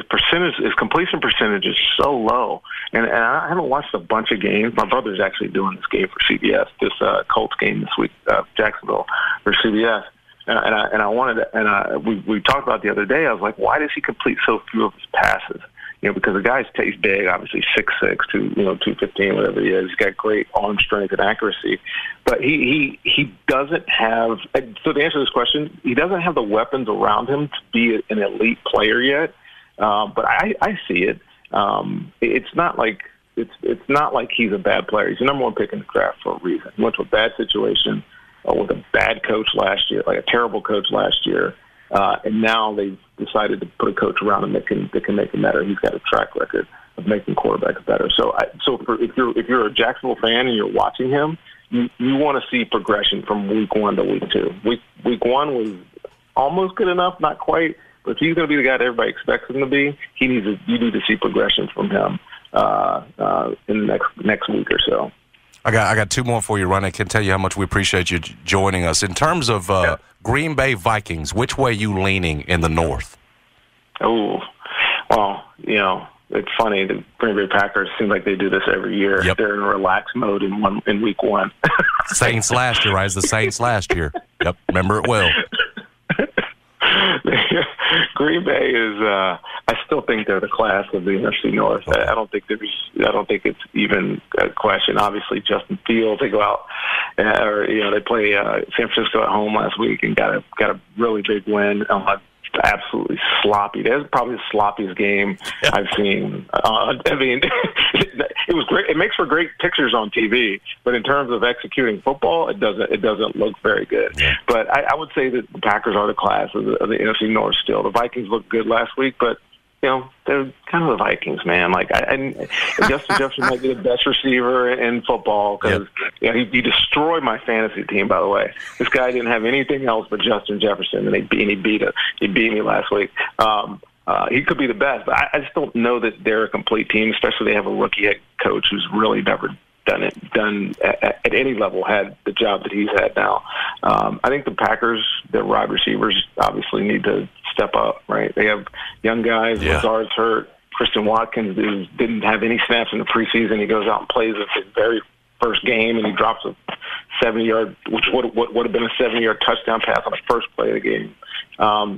his completion percentage is so low. And I haven't watched a bunch of games. My brother's actually doing this game for CBS, this Colts game this week, Jacksonville for CBS. We talked about it the other day. I was like, why does he complete so few of his passes? You know, because the guy's big, obviously 6'6", 215, whatever he is. He's got great arm strength and accuracy, but he doesn't have. So to answer this question, he doesn't have the weapons around him to be an elite player yet. But I see it. It's not like he's a bad player. He's the number one pick in the draft for a reason. He went to a bad situation with a bad coach last year, like a terrible coach last year. And now they've decided to put a coach around him that can make him better. He's got a track record of making quarterbacks better. So if you're a Jacksonville fan and you're watching him, you want to see progression from week one to week two. Week one was almost good enough, not quite. But if he's going to be the guy that everybody expects him to be, you need to see progression from him in the next week or so. I got two more for you, Ronnie. I can tell you how much we appreciate you joining us. In terms of Green Bay Vikings, which way are you leaning in the north? Oh, well, it's funny. The Green Bay Packers seem like they do this every year. Yep. They're in relaxed mode in week one. Saints last year, right? It's the Saints last year. Yep, remember it well. Green Bay is still think they're the class of the NFC North. I don't think it's even a question. Obviously, Justin Fields, they go out, they play San Francisco at home last week and got a really big win. Absolutely sloppy. That was probably the sloppiest game I've seen. It was great. It makes for great pictures on TV, but in terms of executing football, it doesn't look very good. Yeah. But I would say that the Packers are the class of the NFC North still. The Vikings looked good last week, but they're kind of the Vikings, man. Like, Justin Jefferson might be the best receiver in football because he destroyed my fantasy team. By the way, this guy didn't have anything else but Justin Jefferson, and he beat me last week. He could be the best, but I just don't know that they're a complete team, especially they have a rookie head coach who's really never done at any level had the job that he's had now. I think the Packers, their wide receivers, obviously need to step up, right? They have young guys. Yeah. Lazard's hurt. Christian Watkins didn't have any snaps in the preseason. He goes out and plays his very first game, and he drops a 70-yard, which would have been a 70-yard touchdown pass on the first play of the game.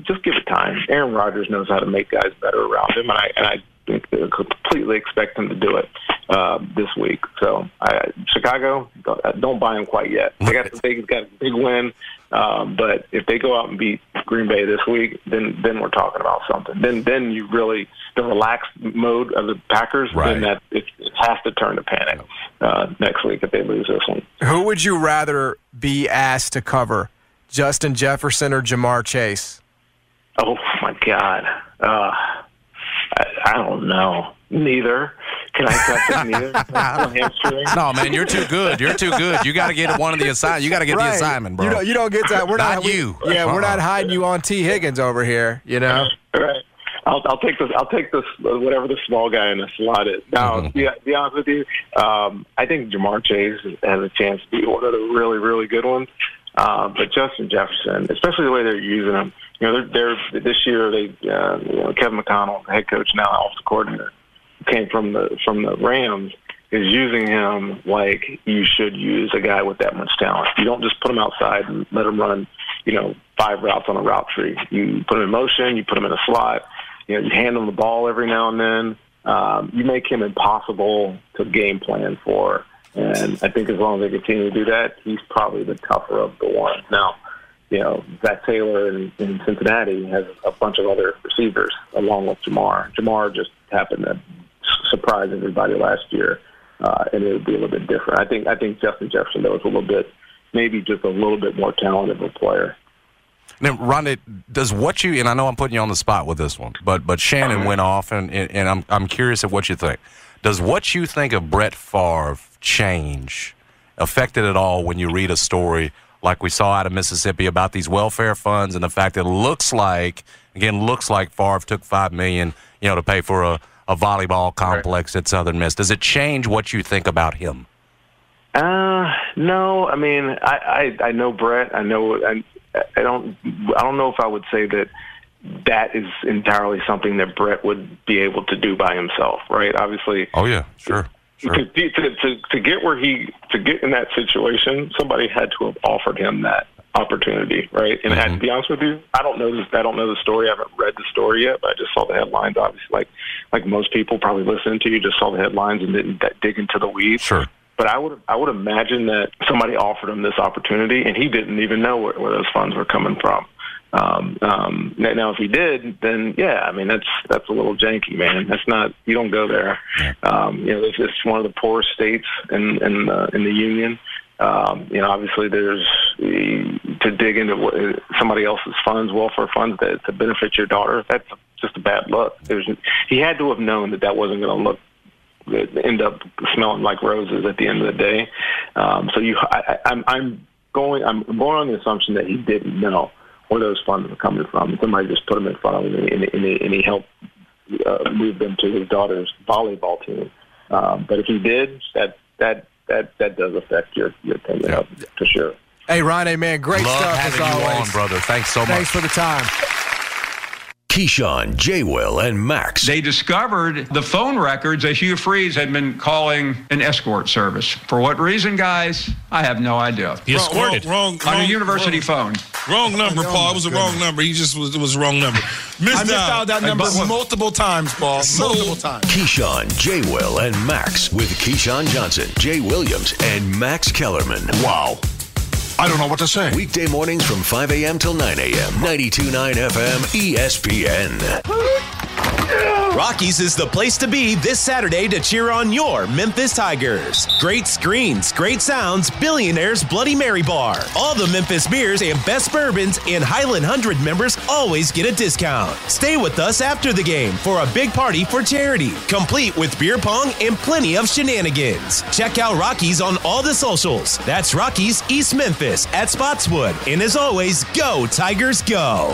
Just give it time. Aaron Rodgers knows how to make guys better around him, and I completely expect him to do it this week. So Chicago, don't buy him quite yet. They got a big win, but if they go out and beat Green Bay this week, then we're talking about something. Then you really the relaxed mode of the Packers, right. Then that it has to turn to panic next week if they lose this one. Who would you rather be asked to cover, Justin Jefferson or Jamar Chase? Oh my God. I don't know. Neither. Can I cut them neither? No, man, you're too good. You got to get one of the assignment. You got to get the assignment, bro. You don't get that. We're not you. Yeah, We're not hiding you on T. Higgins over here. Right. I'll take this. Whatever the small guy in the slot is. Now, to be honest with you, I think Jamar Chase has a chance to be one of the really, really good ones. But Justin Jefferson, especially the way they're using him, they're this year. Kevin McConnell, the head coach now, offensive coordinator, came from the Rams, is using him like you should use a guy with that much talent. You don't just put him outside and let him run, 5 routes on a route tree. You put him in motion. You put him in a slot. You hand him the ball every now and then. You make him impossible to game plan for. And I think as long as they continue to do that, he's probably the tougher of the ones. Now, Zach Taylor in Cincinnati has a bunch of other receivers along with Jamar. Jamar just happened to surprise everybody last year, and it would be a little bit different. I think Justin Jefferson, though, is maybe just a little bit more talented of a player. Now, Ronde, and I know I'm putting you on the spot with this one, but Shannon went off, and I'm curious of what you think. Does what you think of Brett Favre change affected at all when you read a story like we saw out of Mississippi about these welfare funds and the fact that it looks like Favre took $5 million, to pay for a volleyball complex at Southern Miss? Does it change what you think about him? No. I mean, I know Brett. I don't know if I would say that that is entirely something that Brett would be able to do by himself, right? Obviously. Oh yeah, sure. To get where to get in that situation, somebody had to have offered him that opportunity, right? And to be honest with you, I don't know the story. I haven't read the story yet, but I just saw the headlines. Obviously, like most people probably listening to you, just saw the headlines and didn't dig into the weeds. Sure. But I would imagine that somebody offered him this opportunity, and he didn't even know where those funds were coming from. Now, if he did, then that's a little janky, man. That's not, you don't go there. It's one of the poorest states in the union. Obviously, there's to dig into somebody else's funds, welfare funds, that to benefit your daughter. That's just a bad look. He had to have known that wasn't going to end up smelling like roses at the end of the day. I'm going on the assumption that he didn't know where those funds were coming from. Somebody just put them in front of him, and he helped move them to his daughter's volleyball team. But if he did, that does affect your opinion for sure. Hey, Ronde, man, great stuff as always. Love having you on, brother. Thanks so much. Thanks for the time. Keyshawn, J-Will, and Max. They discovered the phone records that Hugh Freeze had been calling an escort service. For what reason, guys? I have no idea. He escorted. Wrong, on a university phone. Wrong number, Paul. It was the wrong number. It was the wrong number. I missed out that number multiple times, Paul. Multiple times. Keyshawn, J-Will, and Max with Keyshawn Johnson, Jay Williams, and Max Kellerman. Wow. I don't know what to say. Weekday mornings from 5 a.m. till 9 a.m. 92.9 FM ESPN. Rockies is the place to be this Saturday to cheer on your Memphis Tigers. Great screens, great sounds, Billionaire's Bloody Mary Bar. All the Memphis beers and best bourbons, and Highland 100 members always get a discount. Stay with us after the game for a big party for charity, complete with beer pong and plenty of shenanigans. Check out Rockies on all the socials. That's Rockies East Memphis at Spotswood. And as always, go Tigers, go.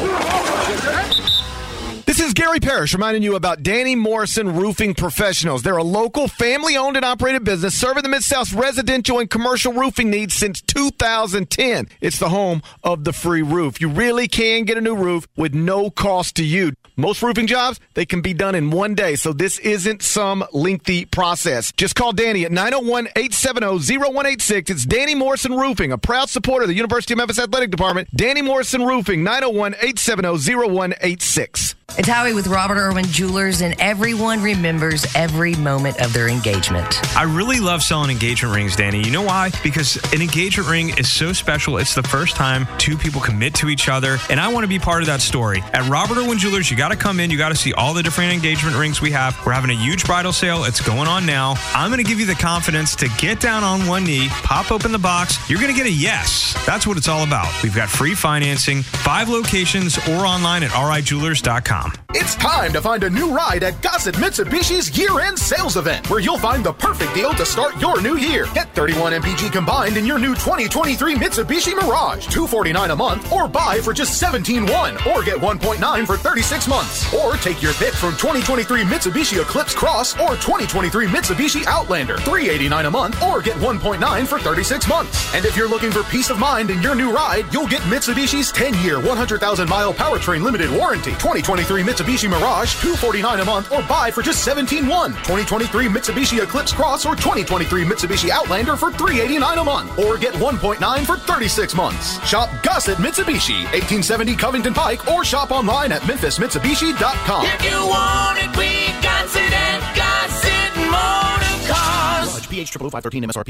This is Gary Parrish reminding you about Danny Morrison Roofing Professionals. They're a local, family-owned and operated business serving the Mid-South's residential and commercial roofing needs since 2010. It's the home of the free roof. You really can get a new roof with no cost to you. Most roofing jobs, they can be done in one day, so this isn't some lengthy process. Just call Danny at 901-870-0186. It's Danny Morrison Roofing, a proud supporter of the University of Memphis Athletic Department. Danny Morrison Roofing, 901-870-0186. It's Howie with Robert Irwin Jewelers, and everyone remembers every moment of their engagement. I really love selling engagement rings, Danny. You know why? Because an engagement ring is so special. It's the first time two people commit to each other, and I want to be part of that story. At Robert Irwin Jewelers, you got to come in. You got to see all the different engagement rings we have. We're having a huge bridal sale. It's going on now. I'm going to give you the confidence to get down on one knee, pop open the box. You're going to get a yes. That's what it's all about. We've got free financing, 5 locations, or online at rijewelers.com. It's time to find a new ride at Gossett Mitsubishi's year-end sales event, where you'll find the perfect deal to start your new year. Get 31 MPG combined in your new 2023 Mitsubishi Mirage, $249 a month, or buy for just $17,100, or get 1.9 for 36 months. Or take your pick from 2023 Mitsubishi Eclipse Cross or 2023 Mitsubishi Outlander, $389 a month, or get 1.9 for 36 months. And if you're looking for peace of mind in your new ride, you'll get Mitsubishi's 10-year, 100,000-mile powertrain limited warranty, 2023 Mitsubishi Mirage, $249 a month, or buy for just $17,100. 2023 Mitsubishi Eclipse Cross or 2023 Mitsubishi Outlander for $389 a month, or get 1.9 for 36 months. Shop Gossett Mitsubishi, 1870 Covington Pike, or shop online at memphismitsubishi.com. If you want it, we got it at Gossett Motor Cars. Mirage, PH00513, MSRP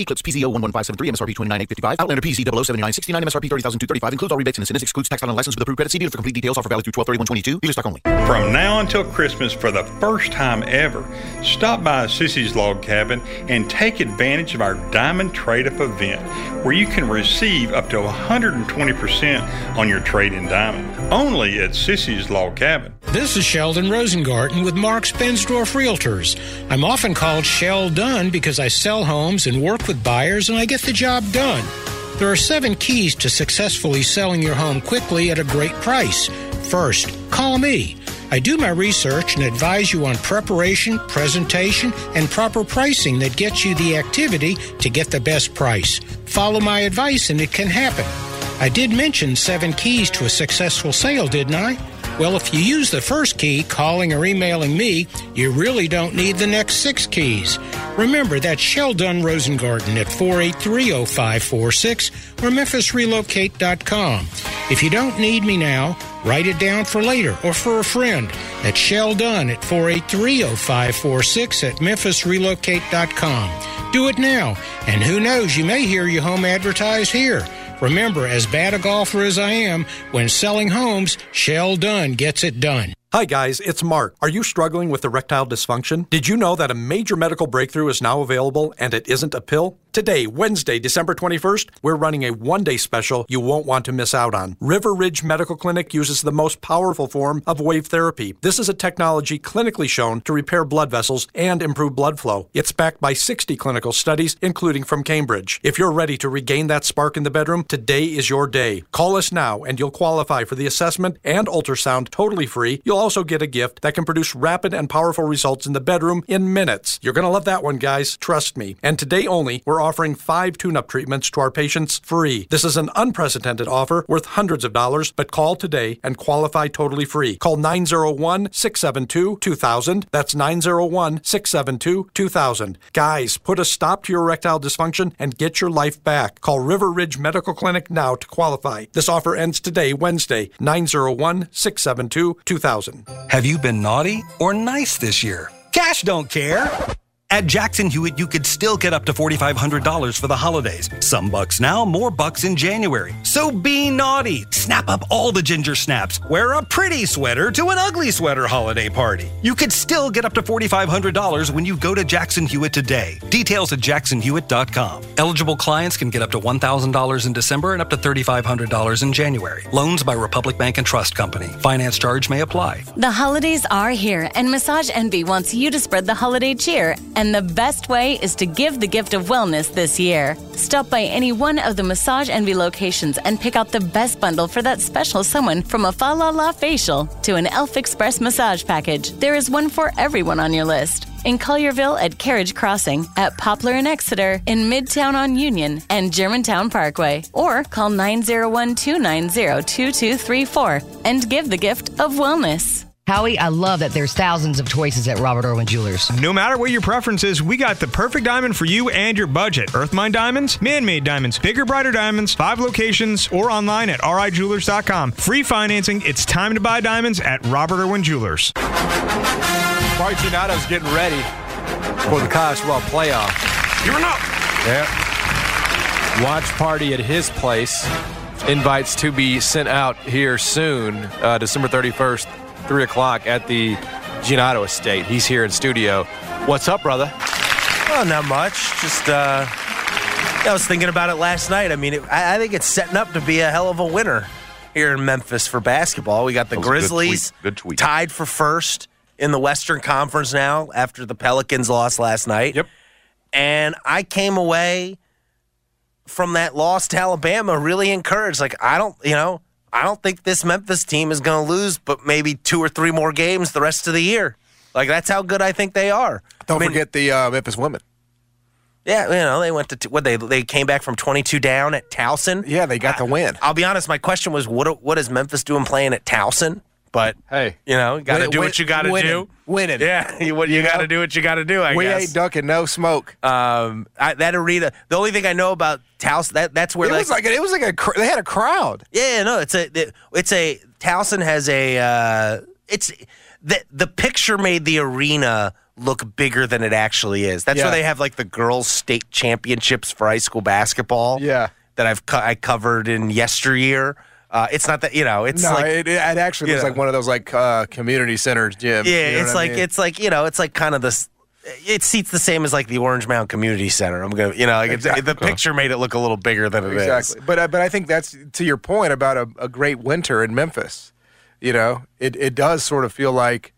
17.6, Eclipse PZO11573, MSRP 29.855, Outlander PZ0079969, MSRP 30,235. Includes all rebates and incentives. Excludes tax on license with approved credit. See dealer for complete details. Offer valid through 12/31/22. Only. From now until Christmas, for the first time ever, stop by Sissy's Log Cabin and take advantage of our Diamond Trade-Up event, where you can receive up to 120% on your trade-in diamond. Only at Sissy's Log Cabin. This is Sheldon Rosengarten with Mark Spensdorf Realtors. I'm often called Shell Dunn because I sell homes and work with buyers, and I get the job done. There are 7 keys to successfully selling your home quickly at a great price. First, call me. I do my research and advise you on preparation, presentation, and proper pricing that gets you the activity to get the best price. Follow my advice and it can happen. I did mention 7 keys to a successful sale, didn't I? Well, if you use the first key, calling or emailing me, you really don't need the next 6 keys. Remember, that's Sheldon Rosengarten at 4830546 or memphisrelocate.com. If you don't need me now, write it down for later or for a friend. That's Sheldon at 4830546 at memphisrelocate.com. Do it now, and who knows, you may hear your home advertised here. Remember, as bad a golfer as I am, when selling homes, Shell Dunn gets it done. Hi guys, it's Mark. Are you struggling with erectile dysfunction? Did you know that a major medical breakthrough is now available and it isn't a pill? Today, Wednesday, December 21st, we're running a one-day special you won't want to miss out on. River Ridge Medical Clinic uses the most powerful form of wave therapy. This is a technology clinically shown to repair blood vessels and improve blood flow. It's backed by 60 clinical studies, including from Cambridge. If you're ready to regain that spark in the bedroom, today is your day. Call us now and you'll qualify for the assessment and ultrasound totally free. You'll also get a gift that can produce rapid and powerful results in the bedroom in minutes. You're going to love that one, guys. Trust me. And today only, we're we're offering 5 tune-up treatments to our patients free. This is an unprecedented offer worth hundreds of dollars, but call today and qualify totally free. Call 901-672-2000. That's 901-672-2000. Guys, put a stop to your erectile dysfunction and get your life back. Call River Ridge Medical Clinic now to qualify. This offer ends today, Wednesday, 901-672-2000. Have you been naughty or nice this year? Cash don't care. At Jackson Hewitt, you could still get up to $4,500 for the holidays. Some bucks now, more bucks in January. So be naughty. Snap up all the ginger snaps. Wear a pretty sweater to an ugly sweater holiday party. You could still get up to $4,500 when you go to Jackson Hewitt today. Details at jacksonhewitt.com. Eligible clients can get up to $1,000 in December and up to $3,500 in January. Loans by Republic Bank and Trust Company. Finance charge may apply. The holidays are here, and Massage Envy wants you to spread the holiday cheer. And the best way is to give the gift of wellness this year. Stop by any one of the Massage Envy locations and pick out the best bundle for that special someone, from a Fa La La facial to an Elf Express massage package. There is one for everyone on your list. In Collierville at Carriage Crossing, at Poplar in Exeter, in Midtown on Union, and Germantown Parkway. Or call 901-290-2234 and give the gift of wellness. Howie, I love that there's thousands of choices at Robert Irwin Jewelers. No matter what your preference is, we got the perfect diamond for you and your budget. Earthmine diamonds, man-made diamonds, bigger, brighter diamonds, 5 locations, or online at rijewelers.com. Free financing. It's time to buy diamonds at Robert Irwin Jewelers. Martinato's getting ready for the College Football Playoff. You're up. Yeah. Watch party at his place. Invites to be sent out here soon, December 31st. 3 o'clock at the Giannato Estate. He's here in studio. What's up, brother? Well, not much. Just, I was thinking about it last night. I mean, I think it's setting up to be a hell of a winter here in Memphis for basketball. We got the Grizzlies good tweet. Tied for first in the Western Conference now after the Pelicans lost last night. Yep. And I came away from that loss to Alabama really encouraged. Like, I don't think this Memphis team is going to lose but maybe 2 or 3 more games the rest of the year. Like, that's how good I think they are. Don't forget the Memphis women. Yeah, they went to they came back from 22 down at Towson. Yeah, they got the win. I'll be honest, my question was, what is Memphis doing playing at Towson? But, hey, you got to do what you got to do. Winning. Yeah, you got to do what you got to do, I guess. We ain't ducking no smoke. That arena, the only thing I know about Towson, that's where they had a crowd. Yeah, no, Towson has a, it's, the picture made the arena look bigger than it actually is. That's where they have, like, the girls' state championships for high school basketball. Yeah. That I covered in yesteryear. It's not that, it actually looks like one of those, community centers gyms. Yeah, it seats the same as, the Orange Mound Community Center. The picture made it look a little bigger than it is. Exactly. But I think that's, to your point about a great winter in Memphis, it does sort of feel like,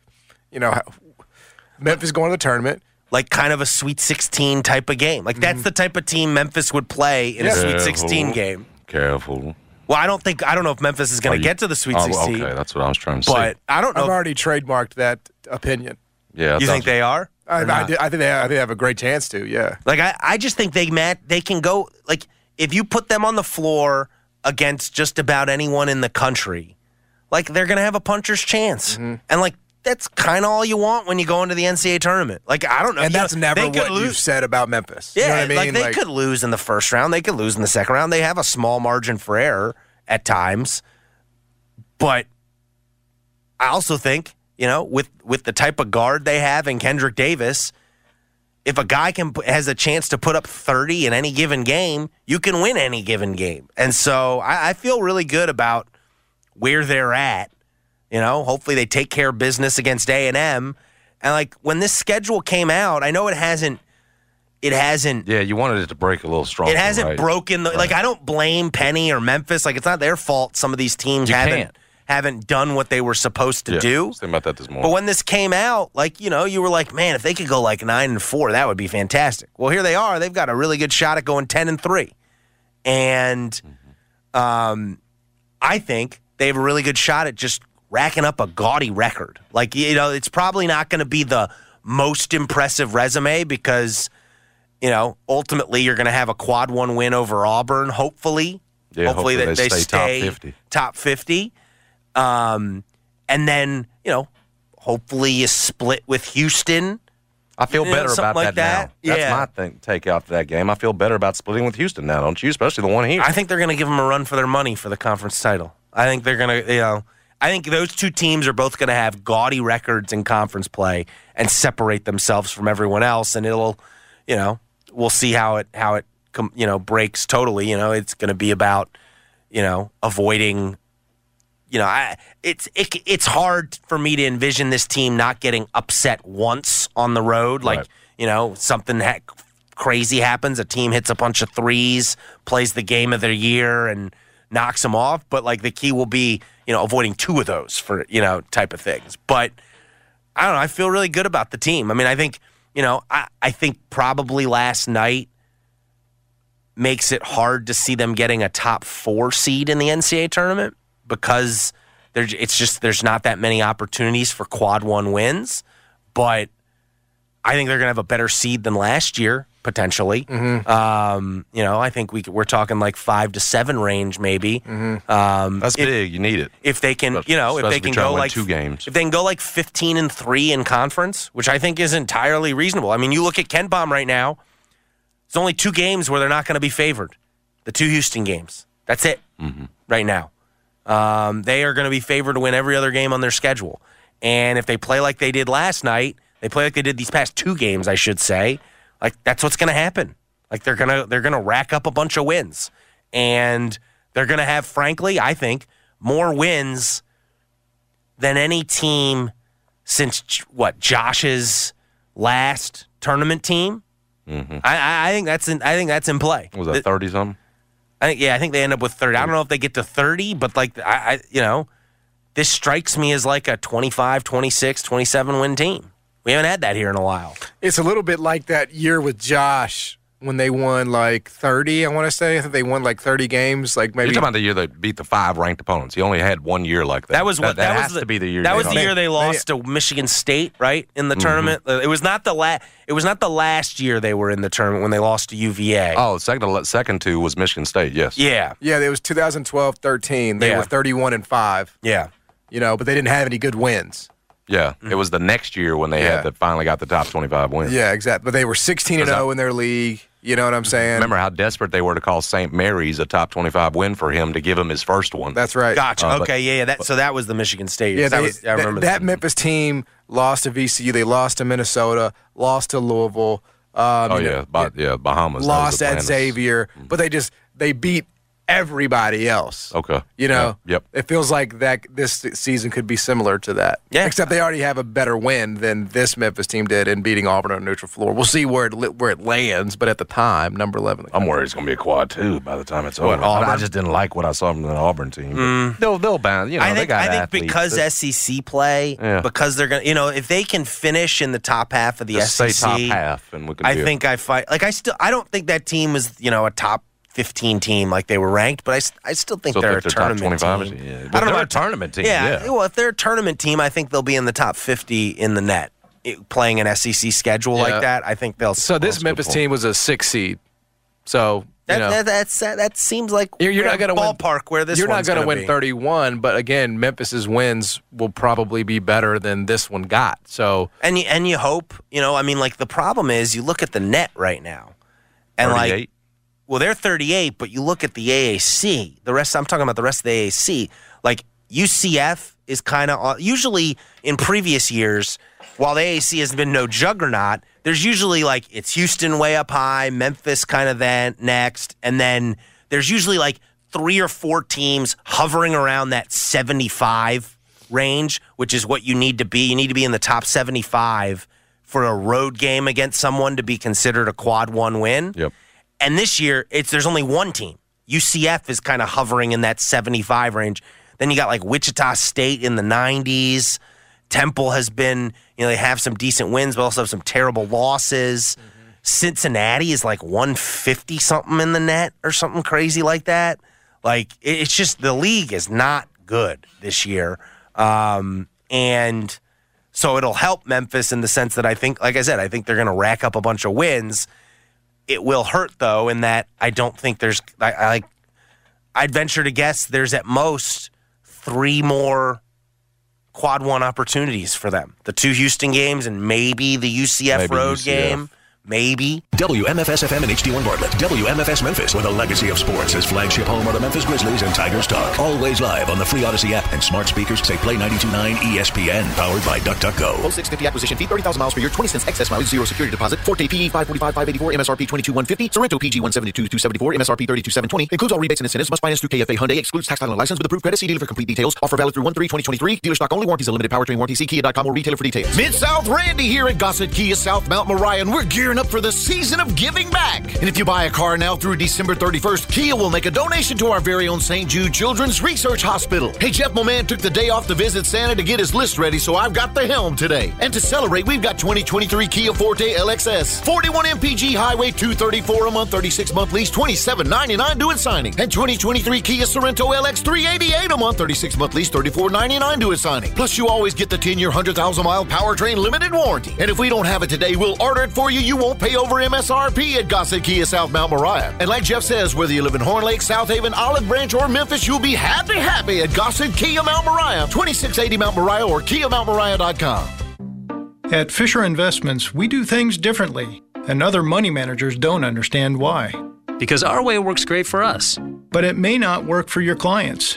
Memphis going to the tournament. Like kind of a Sweet 16 type of game. Like that's the type of team Memphis would play in a Sweet 16 game. Careful. Well, I don't know if Memphis is going to get to the Sweet 16. Okay, that's what I was trying to say. But I don't know. I've already trademarked that opinion. Yeah, you think they are? I think they have a great chance to. Yeah. I just think they can go. Like, if you put them on the floor against just about anyone in the country, they're going to have a puncher's chance. Mm-hmm. And that's kind of all you want when you go into the NCAA tournament. I don't know. And that's never what you've said about Memphis. Yeah, you know what I mean? They could lose in the first round. They could lose in the second round. They have a small margin for error at times. But I also think, with the type of guard they have in Kendrick Davis, if a guy has a chance to put up 30 in any given game, you can win any given game. And so I feel really good about where they're at. Hopefully they take care of business against A&M. And when this schedule came out, I know it hasn't. Yeah, you wanted it to break a little stronger. It hasn't broken. I don't blame Penny or Memphis. It's not their fault. Some of these teams haven't done what they were supposed to do. I was thinking about that this morning. But when this came out, you were like, man, if they could go 9-4, that would be fantastic. Well, here they are. They've got a really good shot at going 10-3, and I think they have a really good shot at just racking up a gaudy record. It's probably not going to be the most impressive resume because you know, ultimately you're going to have a quad one win over Auburn, hopefully. Yeah, hopefully that they stay top 50. And then, you know, hopefully you split with Houston. I feel better about that now. That's my take out for that game. I feel better about splitting with Houston now, don't you? Especially the one here. I think they're going to give them a run for their money for the conference title. I think they're going to, you know, I think those two teams are both going to have gaudy records in conference play and separate themselves from everyone else. And it'll, you know, we'll see how it breaks totally. You know, it's going to be about, you know, avoiding. You know, it's hard for me to envision this team not getting upset once on the road. Like, you know, something crazy happens. A team hits a bunch of threes, plays the game of their year, and knocks them off. But, like, the key will be, you know, avoiding two of those for, you know, type of things. But, I don't know, I feel really good about the team. I mean, I think, you know, I think probably last night makes it hard to see them getting a top 4 seed in the NCAA tournament. Because there's not that many opportunities for quad one wins, but I think they're going to have a better seed than last year potentially. Mm-hmm. You know, I think we're talking like 5 to 7 range maybe. Mm-hmm. That's big. You need it if they can. You know, if they can go like 2 games, if they can go like 15-3 in conference, which I think is entirely reasonable. I mean, you look at Ken Baum right now. There's only 2 games where they're not going to be favored. The 2 Houston games. That's it. Mm-hmm. Right now. They are going to be favored to win every other game on their schedule. And if they play like they did last night, they play like they did these past 2 games, I should say, like that's what's going to happen. Like they're going to rack up a bunch of wins. And they're going to have, frankly, I think, more wins than any team since, what, Josh's last tournament team? Mm-hmm. I think that's in play. Was that 30-something? I think they end up with 30. I don't know if they get to 30, but, like, I you know, this strikes me as like a 25, 26, 27-win team. We haven't had that here in a while. It's a little bit like that year with Josh when they won, like, 30, I want to say. I think they won, like, 30 games. Like maybe. You're talking about the year they beat the 5 ranked opponents. He only had one year like that. That was the year they lost to Michigan State, right, in the tournament. Mm-hmm. It was not the last year they were in the tournament when they lost to UVA. Oh, second two was Michigan State, yes. Yeah. Yeah, it was 2012-13. They were 31-5. Yeah. You know, but they didn't have any good wins. Yeah, it was the next year when they had finally got the top 25 wins. Yeah, exactly. But they were 16-0 in their league. You know what I'm saying? Remember how desperate they were to call St. Mary's a top 25 win for him to give him his first one. That's right. Gotcha. Okay. So that was the Michigan State. Yeah, I remember that Memphis team lost to VCU. They lost to Minnesota. Lost to Louisville. Bahamas. Lost at Xavier, but they beat everybody else. Okay. You know? Yep. It feels like that this season could be similar to that. Yeah. Except they already have a better win than this Memphis team did in beating Auburn on neutral floor. We'll see where it lands, but at the time, number 11. I'm worried it's going to be a quad 2 by the time it's over. I just didn't like what I saw from the Auburn team. They'll bounce. You know, I think because SEC play, because they're going to, you know, if they can finish in the top half of the SEC. Just say top half and we can do it. I don't think that team was, you know, a top 15 team like they were ranked, but I still think they're a tournament team. Yeah. I don't know about a tournament team. Yeah, well, if they're a tournament team, I think they'll be in the top 50 in the net. Playing an SEC schedule like that, I think they'll. So this Memphis team was a 6 seed. So that seems like you're not going to ballpark where this. You're not going to win 31, but again, Memphis's wins will probably be better than this one got. So and you hope, you know. I mean, like the problem is you look at the net right now, and 38? Like. Well, they're 38, but you look at the AAC. I'm talking about the rest of the AAC. Like, UCF is kind of – usually in previous years, while the AAC has been no juggernaut, there's usually, like, it's Houston way up high, Memphis kind of then next, and then there's usually, like, 3 or 4 teams hovering around that 75 range, which is what you need to be. You need to be in the top 75 for a road game against someone to be considered a quad one win. Yep. And this year, there's only one team. UCF is kind of hovering in that 75 range. Then you got like Wichita State in the 90s. Temple has been, you know, they have some decent wins, but also have some terrible losses. Mm-hmm. Cincinnati is like 150-something in the net or something crazy like that. Like, it's just the league is not good this year. And so it'll help Memphis in the sense that I think, like I said, I think they're going to rack up a bunch of wins. It will hurt, though, in that I don't think there's – I'd venture to guess there's at most 3 more quad one opportunities for them. The 2 Houston games and maybe the UCF road game. Maybe. WMFS-FM and HD1 Bartlett. WMFS Memphis with a legacy of sports as flagship home of the Memphis Grizzlies and Tigers talk. Always live on the free Odyssey app and smart speakers. Say Play 92.9 ESPN. Powered by DuckDuckGo. 0650 acquisition fee. 30,000 miles per year. 20 cents excess mileage. Zero security deposit. Forte PE 545,584. MSRP 22,150. Sorrento PG 172,274. MSRP 32,720. Includes all rebates and incentives. Must finance through KFA Hyundai. Excludes tax title and license with approved credit. See dealer for complete details. Offer valid through 1/3/2023. Dealer stock only. Warranties and limited powertrain warranty. See Kia.com or retailer for details. Mid-South Randy here at Gossett Kia South Mount Moriah, and we're gearing up for the season of giving back. And if you buy a car now through December 31st, Kia will make a donation to our very own St. Jude Children's Research Hospital. Hey, Jeff, my man, took the day off to visit Santa to get his list ready, so I've got the helm today. And to celebrate, we've got 2023 Kia Forte LXS, 41 MPG Highway, 234 a month, 36-month lease, $27.99 due at signing. And 2023 Kia Sorento LX, 388 a month, 36-month lease, $34.99 due at signing. Plus, you always get the 10-year, 100,000-mile powertrain limited warranty. And if we don't have it today, we'll order it for you. You won't pay over MSRP at Gossett Kia South Mount Moriah. And like Jeff says, whether you live in Horn Lake, South Haven, Olive Branch, or Memphis, you'll be happy at Gossett Kia Mount Moriah, 2680 Mount Moriah or KiaMountMoriah.com. At Fisher Investments, we do things differently, and other money managers don't understand why. Because our way works great for us. But it may not work for your clients.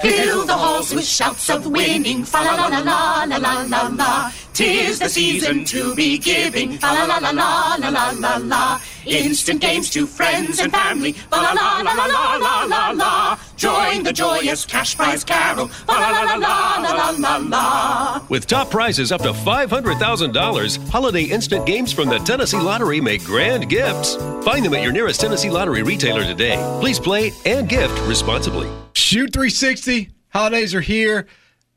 Fill the halls with shouts of winning, fa-la-la-la-la-la-la-la. 'Tis the season to be giving, fa-la-la-la-la-la-la-la. Instant games to friends and family, fa-la-la-la-la-la-la-la. Join the joyous cash prize carol, fa-la-la-la-la-la-la-la. With top prizes up to $500,000, holiday instant games from the Tennessee Lottery make grand gifts. Find them at your nearest Tennessee Lottery retailer today. Please play and gift responsibly. Shoot 360, holidays are here.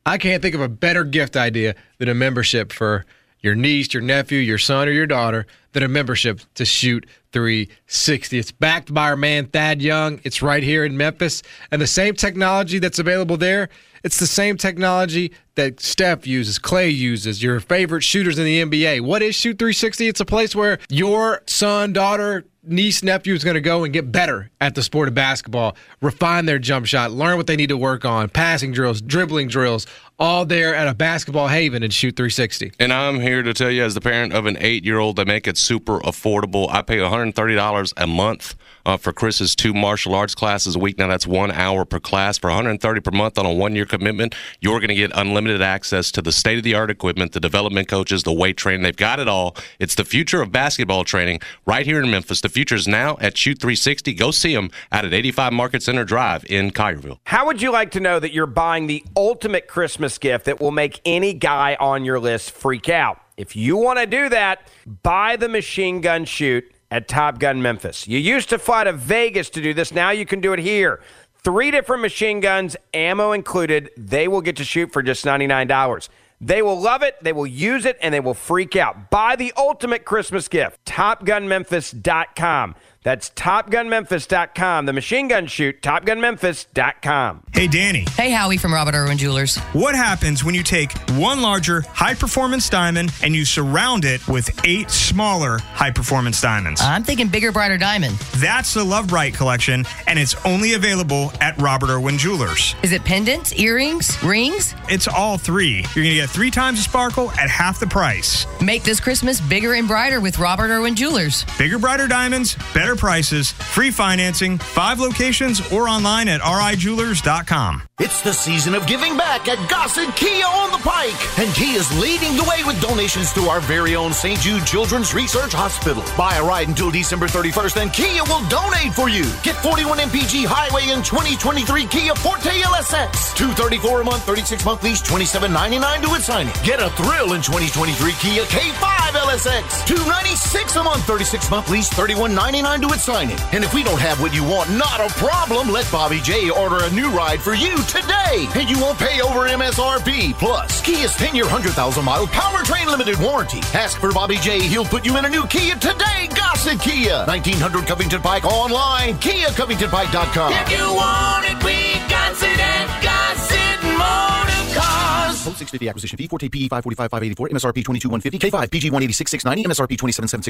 I can't think of a better gift idea than a membership for your niece, your nephew, your son, or your daughter than a membership to Shoot 360. It's backed by our man Thad Young. It's right here in Memphis. And the same technology that's available there, it's the same technology that Steph uses, Clay uses, your favorite shooters in the NBA. What is Shoot 360? It's a place where your son, daughter, niece, nephew is going to go and get better at the sport of basketball, refine their jump shot, learn what they need to work on, passing drills, dribbling drills, all there at a basketball haven in Shoot 360. And I'm here to tell you, as the parent of an 8-year-old, they make it super affordable. I pay $130 a month for Chris's 2 martial arts classes a week. Now that's 1 hour per class for $130 per month on a 1-year commitment. You're going to get unlimited access to the state-of-the-art equipment, the development coaches, the weight training. They've got it all. It's the future of basketball training right here in Memphis. The future is now at Shoot 360. Go see them out at 85 Market Center Drive in Collierville. How would you like to know that you're buying the ultimate Christmas gift that will make any guy on your list freak out? If you want to do that, buy the machine gun shoot at Top Gun Memphis. You used to fly to Vegas to do this. Now you can do it here. 3 different machine guns, ammo included. They will get to shoot for just $99. They will love it, they will use it, and they will freak out. Buy the ultimate Christmas gift. TopGunMemphis.com. That's TopGunMemphis.com. The machine gun shoot, TopGunMemphis.com. Hey, Danny. Hey, Howie from Robert Irwin Jewelers. What happens when you take one larger high-performance diamond and you surround it with 8 smaller high-performance diamonds? I'm thinking bigger, brighter diamond. That's the Love Bright collection, and it's only available at Robert Irwin Jewelers. Is it pendants, earrings, rings? It's all 3. You're going to get 3 times the sparkle at half the price. Make this Christmas bigger and brighter with Robert Irwin Jewelers. Bigger, brighter diamonds, better prices, free financing, 5 locations, or online at rijewelers.com. It's the season of giving back at Gossett Kia on the Pike, and Kia is leading the way with donations to our very own St. Jude Children's Research Hospital. Buy a ride until December 31st, and Kia will donate for you. Get 41 MPG Highway in 2023 Kia Forte LSX. $234 a month, 36-month lease, $27.99 to its signing. Get a thrill in 2023 Kia K5 LSX. $296 a month, 36-month lease, $31.99 to its signing. And if we don't have what you want, not a problem. Let Bobby J order a new ride for you today, and you won't pay over MSRP. Plus, Kia's 10-year, 100,000-mile powertrain limited warranty. Ask for Bobby J. He'll put you in a new Kia today. Gossett Kia, 1900 Covington Pike, online, KiaCovingtonPike.com. If you want it, we got it at Gossett Motor Cars. Post 650 acquisition fee, 4TPE 545,584, MSRP 22,150, K5, PG 186,690, MSRP 27,760.